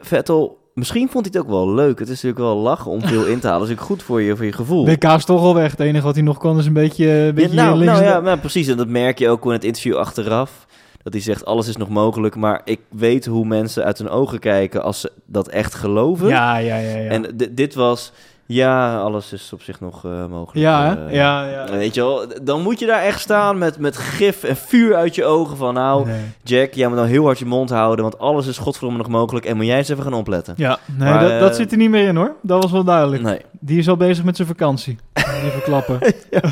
Vettel... Misschien vond hij het ook wel leuk. Het is natuurlijk wel lachen om veel in te halen. Dat is ook goed voor je gevoel. WK is toch al weg. Het enige wat hij nog kon is een beetje links. Nou, precies. En dat merk je ook in het interview achteraf. Dat hij zegt, alles is nog mogelijk. Maar ik weet hoe mensen uit hun ogen kijken als ze dat echt geloven. Ja. En dit was... Ja, alles is op zich nog mogelijk. Ja, ja. Weet je wel, dan moet je daar echt staan met gif en vuur uit je ogen van... Nou, nee. Jack, jij moet nou heel hard je mond houden, want alles is godverdomme nog mogelijk. En moet jij eens even gaan opletten. Ja, nee, maar, dat zit er niet meer in hoor. Dat was wel duidelijk. Nee. Die is al bezig met zijn vakantie. Even klappen. Ja.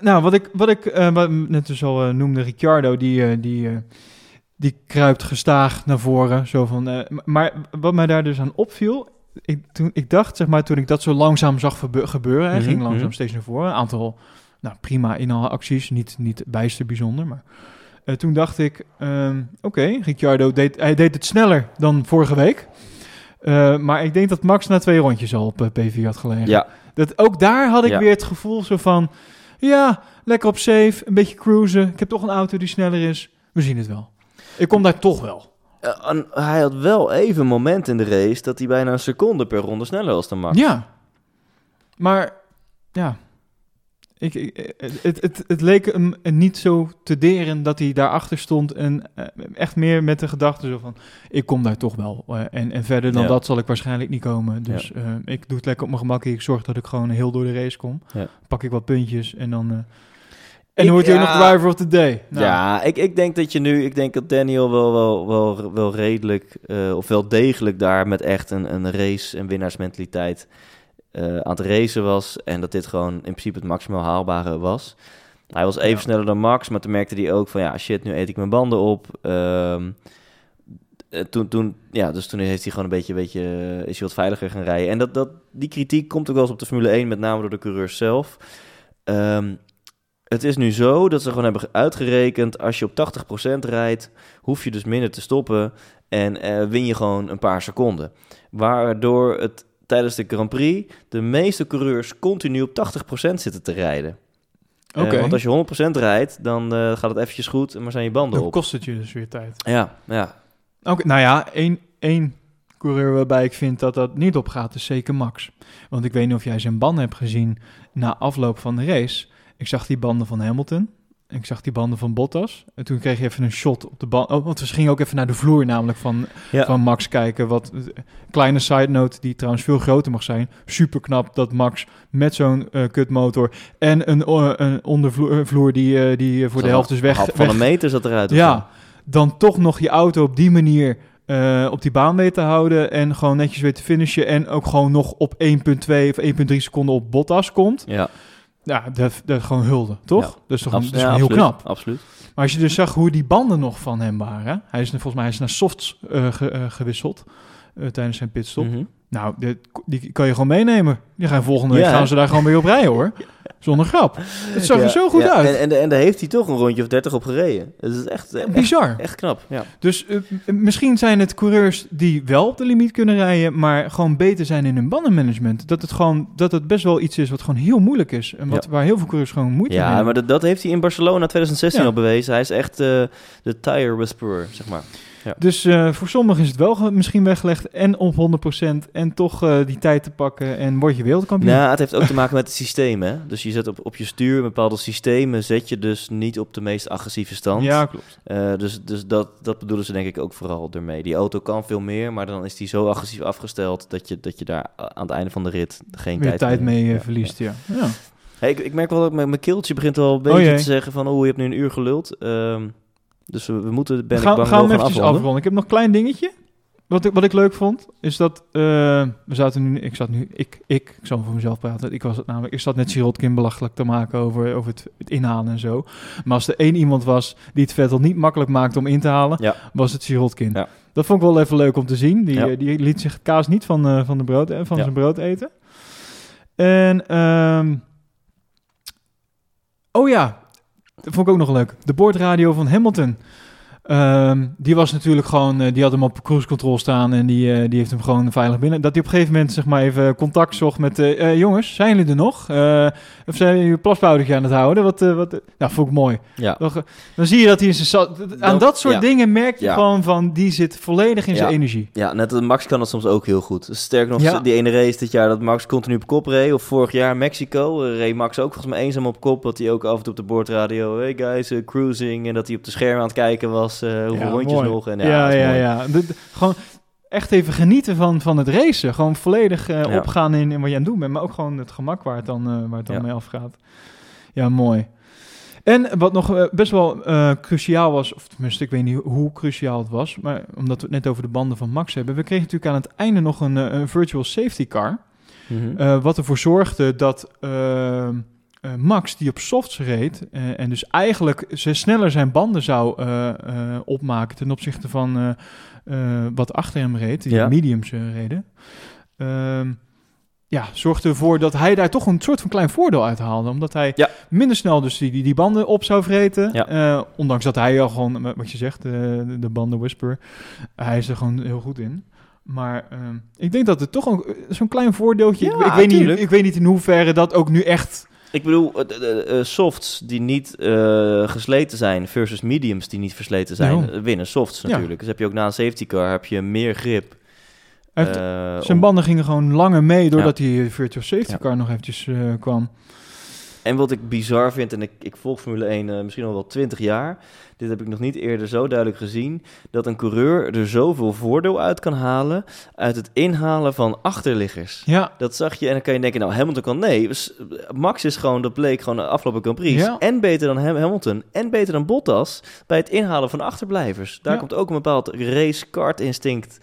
Nou, wat ik net dus al noemde, Ricciardo, die kruipt gestaag naar voren. Zo van, maar wat mij daar dus aan opviel... Toen ik dat zo langzaam zag gebeuren... Mm-hmm. Ging langzaam steeds naar voren. Een aantal prima inhaalacties. Niet bijster bijzonder, maar... toen dacht ik... Oké, Ricciardo deed het sneller dan vorige week. Maar ik denk dat Max na 2 rondjes al op PV had gelegen. Ja. Dat, ook daar had ik weer het gevoel zo van... Ja, lekker op safe, een beetje cruisen. Ik heb toch een auto die sneller is. We zien het wel. Ik kom daar toch wel. Hij had wel even een moment in de race dat hij bijna een seconde per ronde sneller was dan Max. Ja, maar ja, het leek hem niet zo te deren dat hij daarachter stond en echt meer met de gedachte zo van, ik kom daar toch wel. En verder dan dat zal ik waarschijnlijk niet komen. Dus ik doe het lekker op mijn gemak. Ik zorg dat ik gewoon heel door de race kom. Ja. Pak ik wat puntjes en dan... En dan wordt hij ook nog driver of the day. Nou. Ja, ik denk dat Daniel wel redelijk, of wel degelijk daar met echt een race- en winnaarsmentaliteit aan het racen was. En dat dit gewoon in principe het maximaal haalbare was. Hij was even sneller dan Max, maar toen merkte hij ook van, ja, shit, nu eet ik mijn banden op. Toen heeft hij gewoon een beetje is hij wat veiliger gaan rijden. En die kritiek komt ook wel eens op de Formule 1, met name door de coureurs zelf. Het is nu zo dat ze gewoon hebben uitgerekend... als je op 80% rijdt, hoef je dus minder te stoppen... en win je gewoon een paar seconden. Waardoor het tijdens de Grand Prix... de meeste coureurs continu op 80% zitten te rijden. Okay. Want als je 100% rijdt, dan gaat het eventjes goed... maar zijn je banden op. Dan kost het je dus weer tijd. Ja. Okay, nou ja, één coureur waarbij ik vind dat dat niet op gaat... is zeker Max. Want ik weet niet of jij zijn banden hebt gezien... na afloop van de race... Ik zag die banden van Hamilton. Ik zag die banden van Bottas. En toen kreeg je even een shot op de band. Oh, want we gingen ook even naar de vloer namelijk van Max kijken. Wat kleine side note die trouwens veel groter mag zijn. Super knap dat Max met zo'n kutmotor en een ondervloer die voor de helft is weg... Van een meter zat eruit. Ja, dan toch nog je auto op die manier... op die baan mee te houden en gewoon netjes weer te finishen... en ook gewoon nog op 1,2 of 1,3 seconden op Bottas komt... Ja. Ja, dat gewoon hulde, toch? Ja. Dus dat is heel knap. Absoluut. Maar als je dus zag hoe die banden nog van hem waren... Hij is naar softs gewisseld tijdens zijn pitstop. Mm-hmm. Nou, die kan je gewoon meenemen. Die gaan volgende week gaan ze daar gewoon mee op rijden, hoor. Zonder grap. Het zag er zo goed uit. En daar heeft hij toch een rondje of 30 op gereden. Dat is echt bizar. Echt knap. Ja. Dus misschien zijn het coureurs die wel op de limiet kunnen rijden... maar gewoon beter zijn in hun bandenmanagement. Dat het best wel iets is wat gewoon heel moeilijk is. En waar heel veel coureurs gewoon moeite mee hebben. Ja, maar dat heeft hij in Barcelona 2016 al bewezen. Hij is echt de tire whisperer, zeg maar. Ja. Dus voor sommigen is het wel misschien weggelegd en op 100% en toch die tijd te pakken en word je wereldkampioen. Nou, het heeft ook te maken met het systeem, hè. Dus je zet op je stuur bepaalde systemen, zet je dus niet op de meest agressieve stand. Ja, klopt. Dus dat bedoelen ze denk ik ook vooral ermee. Die auto kan veel meer, maar dan is die zo agressief afgesteld dat je daar aan het einde van de rit geen tijd mee verliest. Ja. Hey, ik merk wel dat mijn keeltje begint wel een beetje te zeggen van, je hebt nu een uur geluld. Dus we moeten... Gaan we even afronden. Ik heb nog een klein dingetje. Wat ik leuk vond, is dat... Ik zal voor mezelf praten. Ik was het namelijk... Ik zat net Sirotkin belachelijk te maken over het inhalen en zo. Maar als er één iemand was die het Vettel niet makkelijk maakte om in te halen... was het Sirotkin. Ja. Dat vond ik wel even leuk om te zien. Die liet zich kaas niet van zijn brood eten. En... oh ja... Dat vond ik ook nog leuk. De boordradio van Hamilton. Die was natuurlijk gewoon... die had hem op cruise control staan... en die heeft hem gewoon veilig binnen. Dat hij op een gegeven moment zeg maar even contact zocht met... jongens, zijn jullie er nog? Of zijn jullie je plaspaudertje aan het houden? Nou, vond ik mooi. Ja. Dan zie je dat hij in zijn... Aan dat soort dingen merk je gewoon van... die zit volledig in zijn energie. Ja, net Max kan dat soms ook heel goed. Sterker nog, die ene race dit jaar dat Max continu op kop reed... of vorig jaar Mexico reed Max ook volgens mij eenzaam op kop... dat hij ook af en toe op de boordradio... hey guys, cruising... en dat hij op de scherm aan het kijken was... hoeveel rondjes mooi nog. En, dat is mooi. Gewoon echt even genieten van het racen. Gewoon volledig opgaan in wat je aan het doen bent. Maar ook gewoon het gemak waar het dan mee afgaat. Ja, mooi. En wat nog best wel cruciaal was, of tenminste, ik weet niet hoe cruciaal het was, maar omdat we het net over de banden van Max hebben, we kregen natuurlijk aan het einde nog een virtual safety car. Mm-hmm. Wat ervoor zorgde dat Max, die op softs reed, en dus eigenlijk ze sneller zijn banden zou opmaken ten opzichte van wat achter hem reed, die mediums reden, zorgde ervoor dat hij daar toch een soort van klein voordeel uit haalde. Omdat hij minder snel dus die banden op zou vreten. Ja. Ondanks dat hij al gewoon, wat je zegt, de banden whisper, hij is er gewoon heel goed in. Maar ik denk dat het toch ook zo'n klein voordeeltje... Ja, ik weet niet in hoeverre dat ook nu echt... Ik bedoel, softs die niet gesleten zijn versus mediums die niet versleten zijn, winnen softs natuurlijk. Ja. Dus heb je ook na een safety car heb je meer grip. Zijn banden gingen gewoon langer mee doordat die virtual safety car nog eventjes kwam. En wat ik bizar vind, en ik volg Formule 1 misschien al wel 20 jaar... dit heb ik nog niet eerder zo duidelijk gezien... dat een coureur er zoveel voordeel uit kan halen... uit het inhalen van achterliggers. Ja. Dat zag je en dan kan je denken, nou, Hamilton kan... Nee, Max is gewoon, dat bleek gewoon de afgelopen Grand Prix... en beter dan Hamilton en beter dan Bottas... bij het inhalen van achterblijvers. Daar komt ook een bepaald race-kart-instinct...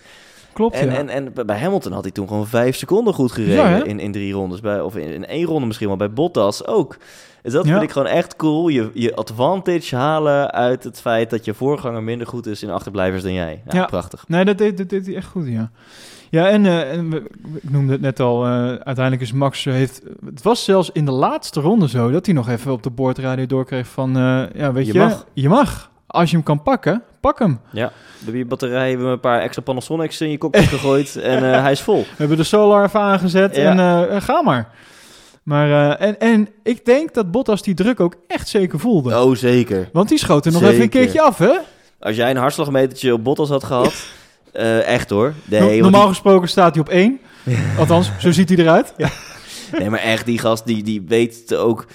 Klopt, en bij Hamilton had hij toen gewoon 5 seconden goed gereden in 3 rondes. Of in 1 ronde misschien wel, bij Bottas ook. Dus dat vind ik gewoon echt cool. Je advantage halen uit het feit dat je voorganger minder goed is in achterblijvers dan jij. Ja, ja. Prachtig. Nee, dat deed hij echt goed, ja. Ja, en ik noemde het net al, uiteindelijk is Max... het was zelfs in de laatste ronde zo dat hij nog even op de boordradio doorkreeg van... Je mag. Als je hem kan pakken, pak hem. Ja, we hebben je batterij, hebben we een paar extra Panasonics in je cockpit gegooid en hij is vol. We hebben de solar even aangezet en ga maar. Maar en ik denk dat Bottas die druk ook echt zeker voelde. Oh, zeker. Want die schoot er nog even een keertje af, hè? Als jij een hartslagmetertje op Bottas had gehad, echt hoor. Nee, normaal gesproken staat hij op 1. Althans, zo ziet hij eruit. Ja. Nee, maar echt, die gast, die weet ook...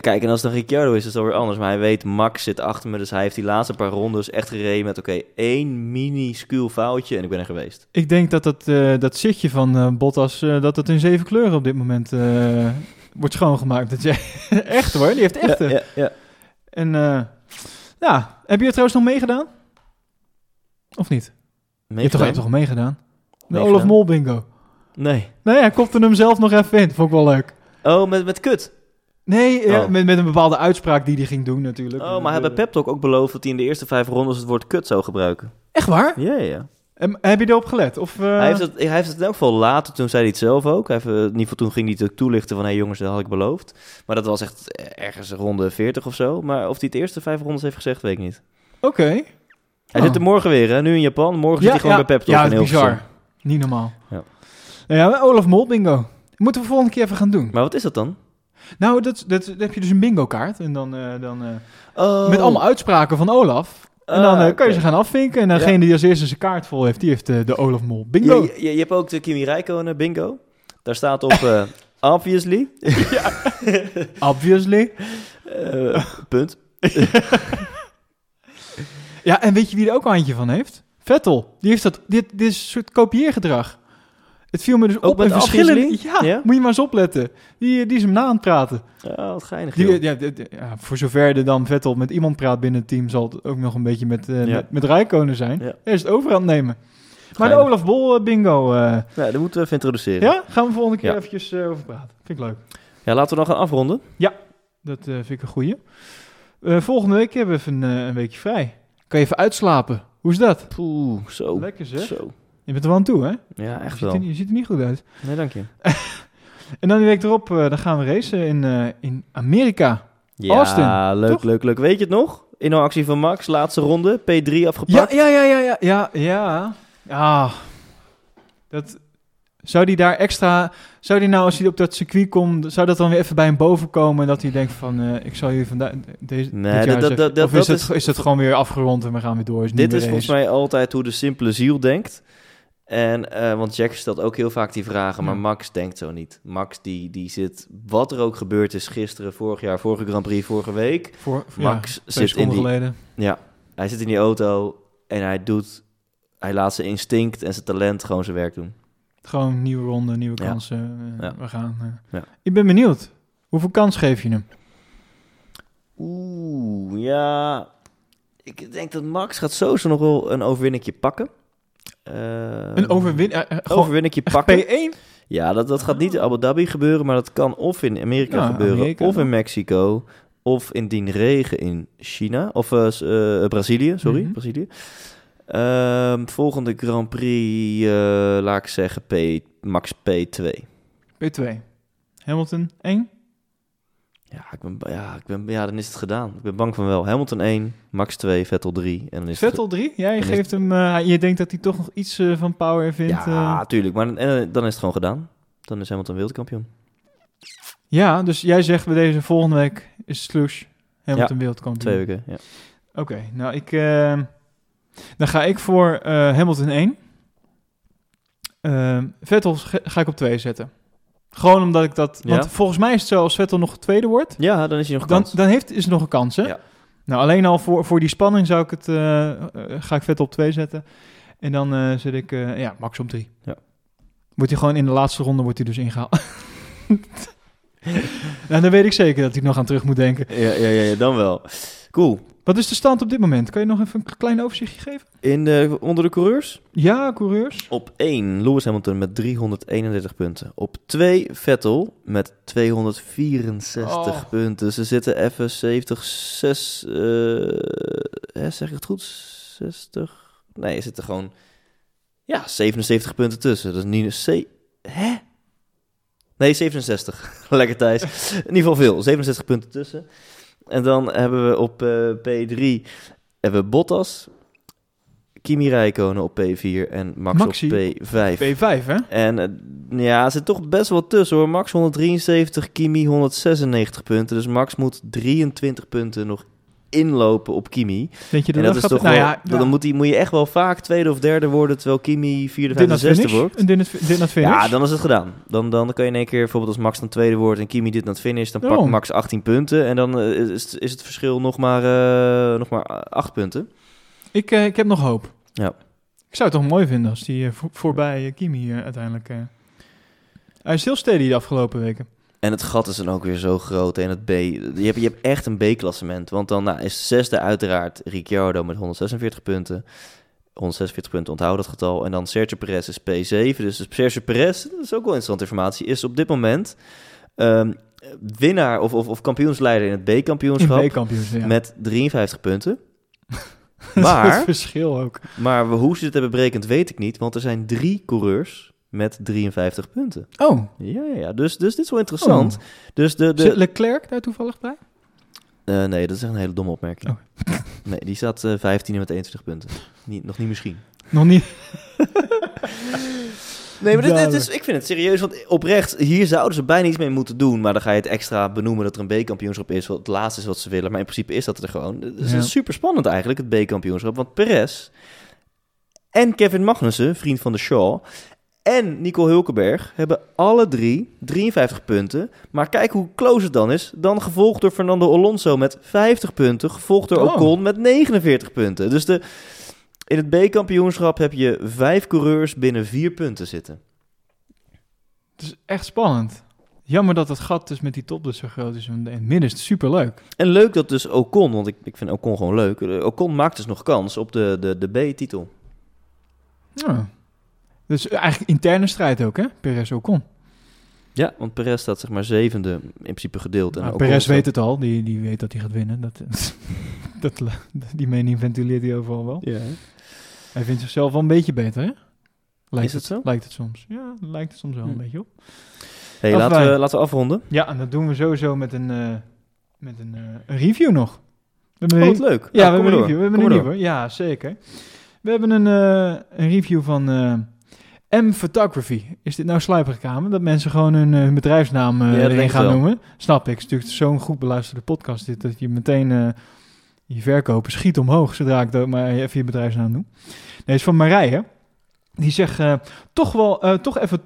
Kijk, en als het een Ricciardo is, is het alweer anders. Maar hij weet, Max zit achter me. Dus hij heeft die laatste paar rondes echt gereden met... Oké, 1 minuscuul foutje en ik ben er geweest. Ik denk dat dat zitje van Bottas... dat het in 7 kleuren op dit moment wordt schoongemaakt. Dat jij echt hoor, die heeft echte. Ja. En heb je het trouwens nog meegedaan? Of niet? Je hebt toch meegedaan? De Olaf Mol bingo. Nee, hij kopte hem zelf nog even in. Vond ik wel leuk. Oh, met kut. Nee, met een bepaalde uitspraak die hij ging doen natuurlijk. Oh, maar hij bij Pep Talk ook beloofd dat hij in de eerste 5 rondes het woord kut zou gebruiken. Echt waar? Ja, ja. En heb je erop gelet? Of, Hij heeft het in elk geval later, toen zei hij het zelf ook. Toen ging hij het toelichten van, hé jongens, dat had ik beloofd. Maar dat was echt ergens ronde 40 of zo. Maar of hij het eerste 5 rondes heeft gezegd, weet ik niet. Oké. Hij zit er morgen weer, hè? Nu in Japan. Morgen zit hij gewoon bij Pep Talk. Ja, dat is bizar. Niet normaal. Ja. Nou ja, Olaf Mol bingo. Moeten we volgende keer even gaan doen. Maar wat is dat dan? Nou, dat heb je dus een bingo-kaart. En dan met allemaal uitspraken van Olaf. En dan kan je ze gaan afvinken. En degene die als eerste zijn kaart vol heeft, die heeft de Olaf Mol bingo. Je hebt ook de Kimi Räikkönen bingo. Daar staat op obviously. Ja. Obviously. Punt. Ja, en weet je wie er ook een handje van heeft? Vettel. Die heeft dit is een soort kopieergedrag. Het viel me dus ook op met verschillende... Ja, moet je maar eens opletten. Die is hem na aan het praten. Oh, wat geinig. Voor zover er dan Vettel met iemand praat binnen het team... zal het ook nog een beetje met Räikkönen zijn. Ja. Eerst het overhand nemen. Geinig. Maar de Olaf Bol bingo... Ja, daar moeten we even introduceren. Ja? Gaan we volgende keer eventjes over praten. Vind ik leuk. Ja, laten we dan gaan afronden. Ja, dat vind ik een goeie. Volgende week hebben we even een weekje vrij. Kan je even uitslapen. Hoe is dat? Poeh, zo. Lekker zeg. Zo. Je bent er wel aan toe, hè? Ja, echt wel. Je ziet er niet goed uit. Nee, dank je. En dan die week erop, dan gaan we racen in Amerika. Ja, Austin, leuk. Weet je het nog? Inhaalactie van Max, laatste ronde, P3 afgepakt. Ja. Ah, dat... Zou die nou als hij op dat circuit komt, zou dat dan weer even bij hem boven komen dat hij denkt van, ik zal jullie vandaag deze. Nee, is het gewoon weer afgerond en we gaan weer door? Dit is volgens mij altijd hoe de simpele ziel denkt. En want Jack stelt ook heel vaak die vragen, maar Max denkt zo niet. Max die zit, wat er ook gebeurd is gisteren, vorig jaar, vorige Grand Prix, vorige week. Max zit 2 seconden geleden. Ja, hij zit in die auto en hij doet hij laat zijn instinct en zijn talent gewoon zijn werk doen. Gewoon nieuwe ronden, nieuwe kansen. Ja. We gaan. Ja. Ik ben benieuwd. Hoeveel kans geef je hem? Oeh, ja. Ik denk dat Max gaat sowieso nog wel een overwinningje pakken. Overwinningje pakken. P1? Ja, dat gaat niet in Abu Dhabi gebeuren, maar dat kan of in Amerika gebeuren, Amerika, of in Mexico, of in dien regen in China, of Brazilië, sorry, mm-hmm. Brazilië. Volgende Grand Prix, laat ik zeggen, Max P2. P2. Hamilton 1? Ja, ik ben, dan is het gedaan. Ik ben bang van wel. Hamilton 1, Max 2, Vettel 3. En dan is Vettel 3? Ja, je geeft hem... je denkt dat hij toch nog iets van power vindt. Ja, tuurlijk. Maar dan is het gewoon gedaan. Dan is Hamilton wereldkampioen. Ja, dus jij zegt bij deze volgende week is slush. Hamilton wereldkampioen. 2 weken, ja. Oké, nou ik... dan ga ik voor Hamilton 1. Vettel ga ik op 2 zetten. Gewoon omdat ik dat... Want volgens mij is het zo, als Vettel nog tweede wordt... Ja, dan is hij nog een kans. Dan is er nog een kans, hè? Ja. Nou, alleen al voor die spanning zou ik het... ga ik Vettel op 2 zetten. En dan zet ik... Max op 3. Ja. Wordt hij gewoon in de laatste ronde dus ingehaald. Nou, dan weet ik zeker dat hij nog aan terug moet denken. Ja, dan wel. Cool. Wat is de stand op dit moment? Kan je nog even een klein overzichtje geven? Onder de coureurs? Ja, coureurs. Op 1, Lewis Hamilton met 331 punten. Op 2, Vettel met 264 punten. Ze zitten even zeg ik het goed? 60? Nee, er zitten gewoon 77 punten tussen. Dat is niet een C. Hè? Nee, 67. Lekker Thijs. In ieder geval veel. 67 punten tussen. En dan hebben we op P3 hebben we Bottas, Kimi Räikkönen op P4 en Maxi op P5. P5, hè? En er zit toch best wel tussen, hoor. Max 173, Kimi 196 punten. Dus Max moet 23 punten nog inlopen op Kimi. Denk je dat is toch wel, dan moet je echt wel vaak tweede of derde worden, terwijl Kimi vierde, vijfde, zesde wordt. Dit not finish. Ja, dan is het gedaan. Dan kan je in één keer, bijvoorbeeld als Max dan tweede wordt en Kimi dit not finish, dan pakt Max 18 punten en dan is het verschil nog maar 8 punten. Ik heb nog hoop. Ja. Ik zou het toch mooi vinden als die voorbij Kimi uiteindelijk... Hij is heel steady de afgelopen weken. En het gat is dan ook weer zo groot. En het B... Je hebt echt een B-klassement. Want dan is zesde uiteraard Ricciardo met 146 punten. 146 punten, onthoud dat getal. En dan Sergio Perez is P7. Dus Sergio Perez, dat is ook wel interessante informatie, is op dit moment winnaar of kampioensleider in het B-kampioenschap. Met 53 punten. Maar het verschil ook. Maar hoe ze dit hebben berekend, weet ik niet. Want er zijn 3 coureurs... met 53 punten. Oh. Ja. Dus dit is wel interessant. Oh. Dus zit Leclerc daar toevallig bij? Nee, dat is echt een hele domme opmerking. Oh. Nee, die staat 15e met 21 punten. Nog niet misschien. Nog niet? Nee, maar ik vind het serieus. Want oprecht, hier zouden ze bijna iets mee moeten doen. Maar dan ga je het extra benoemen dat er een B-kampioenschap is. Wat het laatste is wat ze willen. Maar in principe is dat er gewoon. Het is super spannend eigenlijk, het B-kampioenschap. Want Perez en Kevin Magnussen, vriend van de Shaw... en Nico Hülkenberg hebben alle 3 53 punten. Maar kijk hoe close het dan is. Dan gevolgd door Fernando Alonso met 50 punten. Gevolgd door Ocon met 49 punten. Dus in het B-kampioenschap heb je 5 coureurs binnen 4 punten zitten. Het is echt spannend. Jammer dat het gat dus met die top dus zo groot is. In het midden is het superleuk. En leuk dat dus Ocon, want ik vind Ocon gewoon leuk. Ocon maakt dus nog kans op de B-titel. Ja. Dus eigenlijk interne strijd ook, hè? Perez Ocon. Ja, want Perez staat zeg maar 7e in principe gedeeld. En Perez weet het al. Die weet dat hij gaat winnen. Die mening ventileert hij overal wel. Ja. Hij vindt zichzelf wel een beetje beter, hè? Is het zo? Lijkt het soms. Ja, lijkt het soms wel een beetje op. Hey, laten we afronden. Ja, en dat doen we sowieso met een review nog. Wat leuk. Ja, we hebben een review. Ja, zeker. We hebben een review van... M Photography. Is dit nou sluiperkamer? Dat mensen gewoon hun bedrijfsnaam erin gaan noemen? Snap ik. Het is natuurlijk zo'n goed beluisterde podcast dit, dat je meteen je verkopen schiet omhoog zodra ik dat maar even je bedrijfsnaam doe. Nee, is van Marije. Die zegt toch even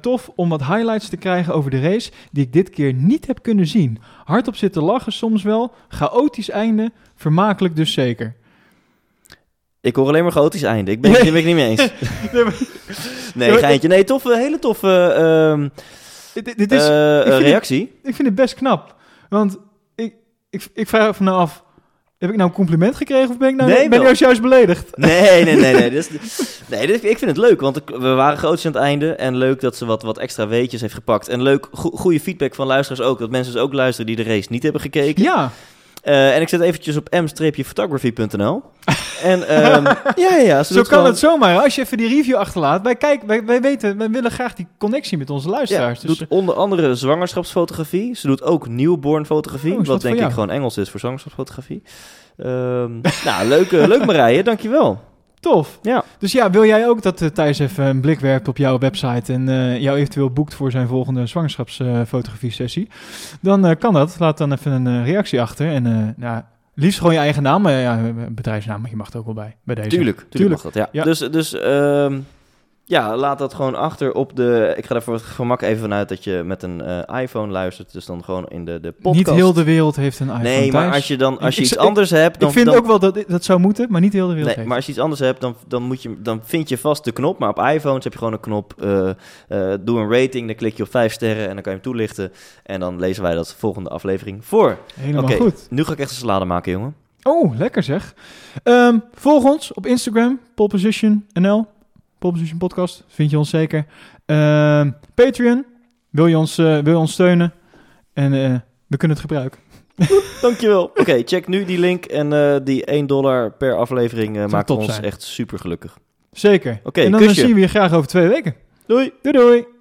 tof om wat highlights te krijgen over de race die ik dit keer niet heb kunnen zien. Hardop zitten lachen soms wel. Chaotisch einde. Vermakelijk dus zeker. Ik hoor alleen maar chaotisch einde. Ik ben het niet mee eens. Nee, geintje. Nee, toffe, hele toffe reactie. Ik vind het best knap. Want ik vraag me nou af... Heb ik nou een compliment gekregen of ben ik juist beledigd? Nee. Ik vind het leuk, want we waren groots aan het einde. En leuk dat ze wat extra weetjes heeft gepakt. En leuk, goede feedback van luisteraars ook. Dat mensen dus ook luisteren die de race niet hebben gekeken. Ja. En ik zet eventjes op m-photography.nl. Zo kan gewoon... het zomaar. Als je even die review achterlaat. Wij willen graag die connectie met onze luisteraars. Ja, dus doet onder andere zwangerschapsfotografie. Ze doet ook newborn fotografie. Wat denk ik gewoon Engels is voor zwangerschapsfotografie. Leuk Marije, dankjewel. Tof. Ja. Dus ja, wil jij ook dat Thijs even een blik werpt op jouw website en jou eventueel boekt voor zijn volgende zwangerschapsfotografie-sessie? Dan kan dat. Laat dan even een reactie achter. En liefst gewoon je eigen naam. Bedrijfsnaam, maar je mag er ook wel bij deze. Tuurlijk mag dat, ja. Dus laat dat gewoon achter op de... Ik ga er voor het gemak even vanuit dat je met een iPhone luistert. Dus dan gewoon in de podcast. Niet heel de wereld heeft een iPhone. Nee, maar als je iets anders hebt... Dan, ik vind dan, ook wel dat zou moeten, maar niet heel de wereld heeft. Maar als je iets anders hebt, dan vind je vast de knop. Maar op iPhones heb je gewoon een knop. Doe een rating, dan klik je op 5 sterren en dan kan je hem toelichten. En dan lezen wij dat volgende aflevering voor. Helemaal goed. Nu ga ik echt een salade maken, jongen. Oh, lekker zeg. Volg ons op Instagram, poleposition.nl. Proposition Podcast, vind je ons zeker. Patreon, wil je ons steunen? En we kunnen het gebruiken. Dankjewel. Oké, check nu die link en die $1 per aflevering maakt ons echt super gelukkig. Zeker. Oké, en dan zien we je graag over 2 weken. Doei. Doei.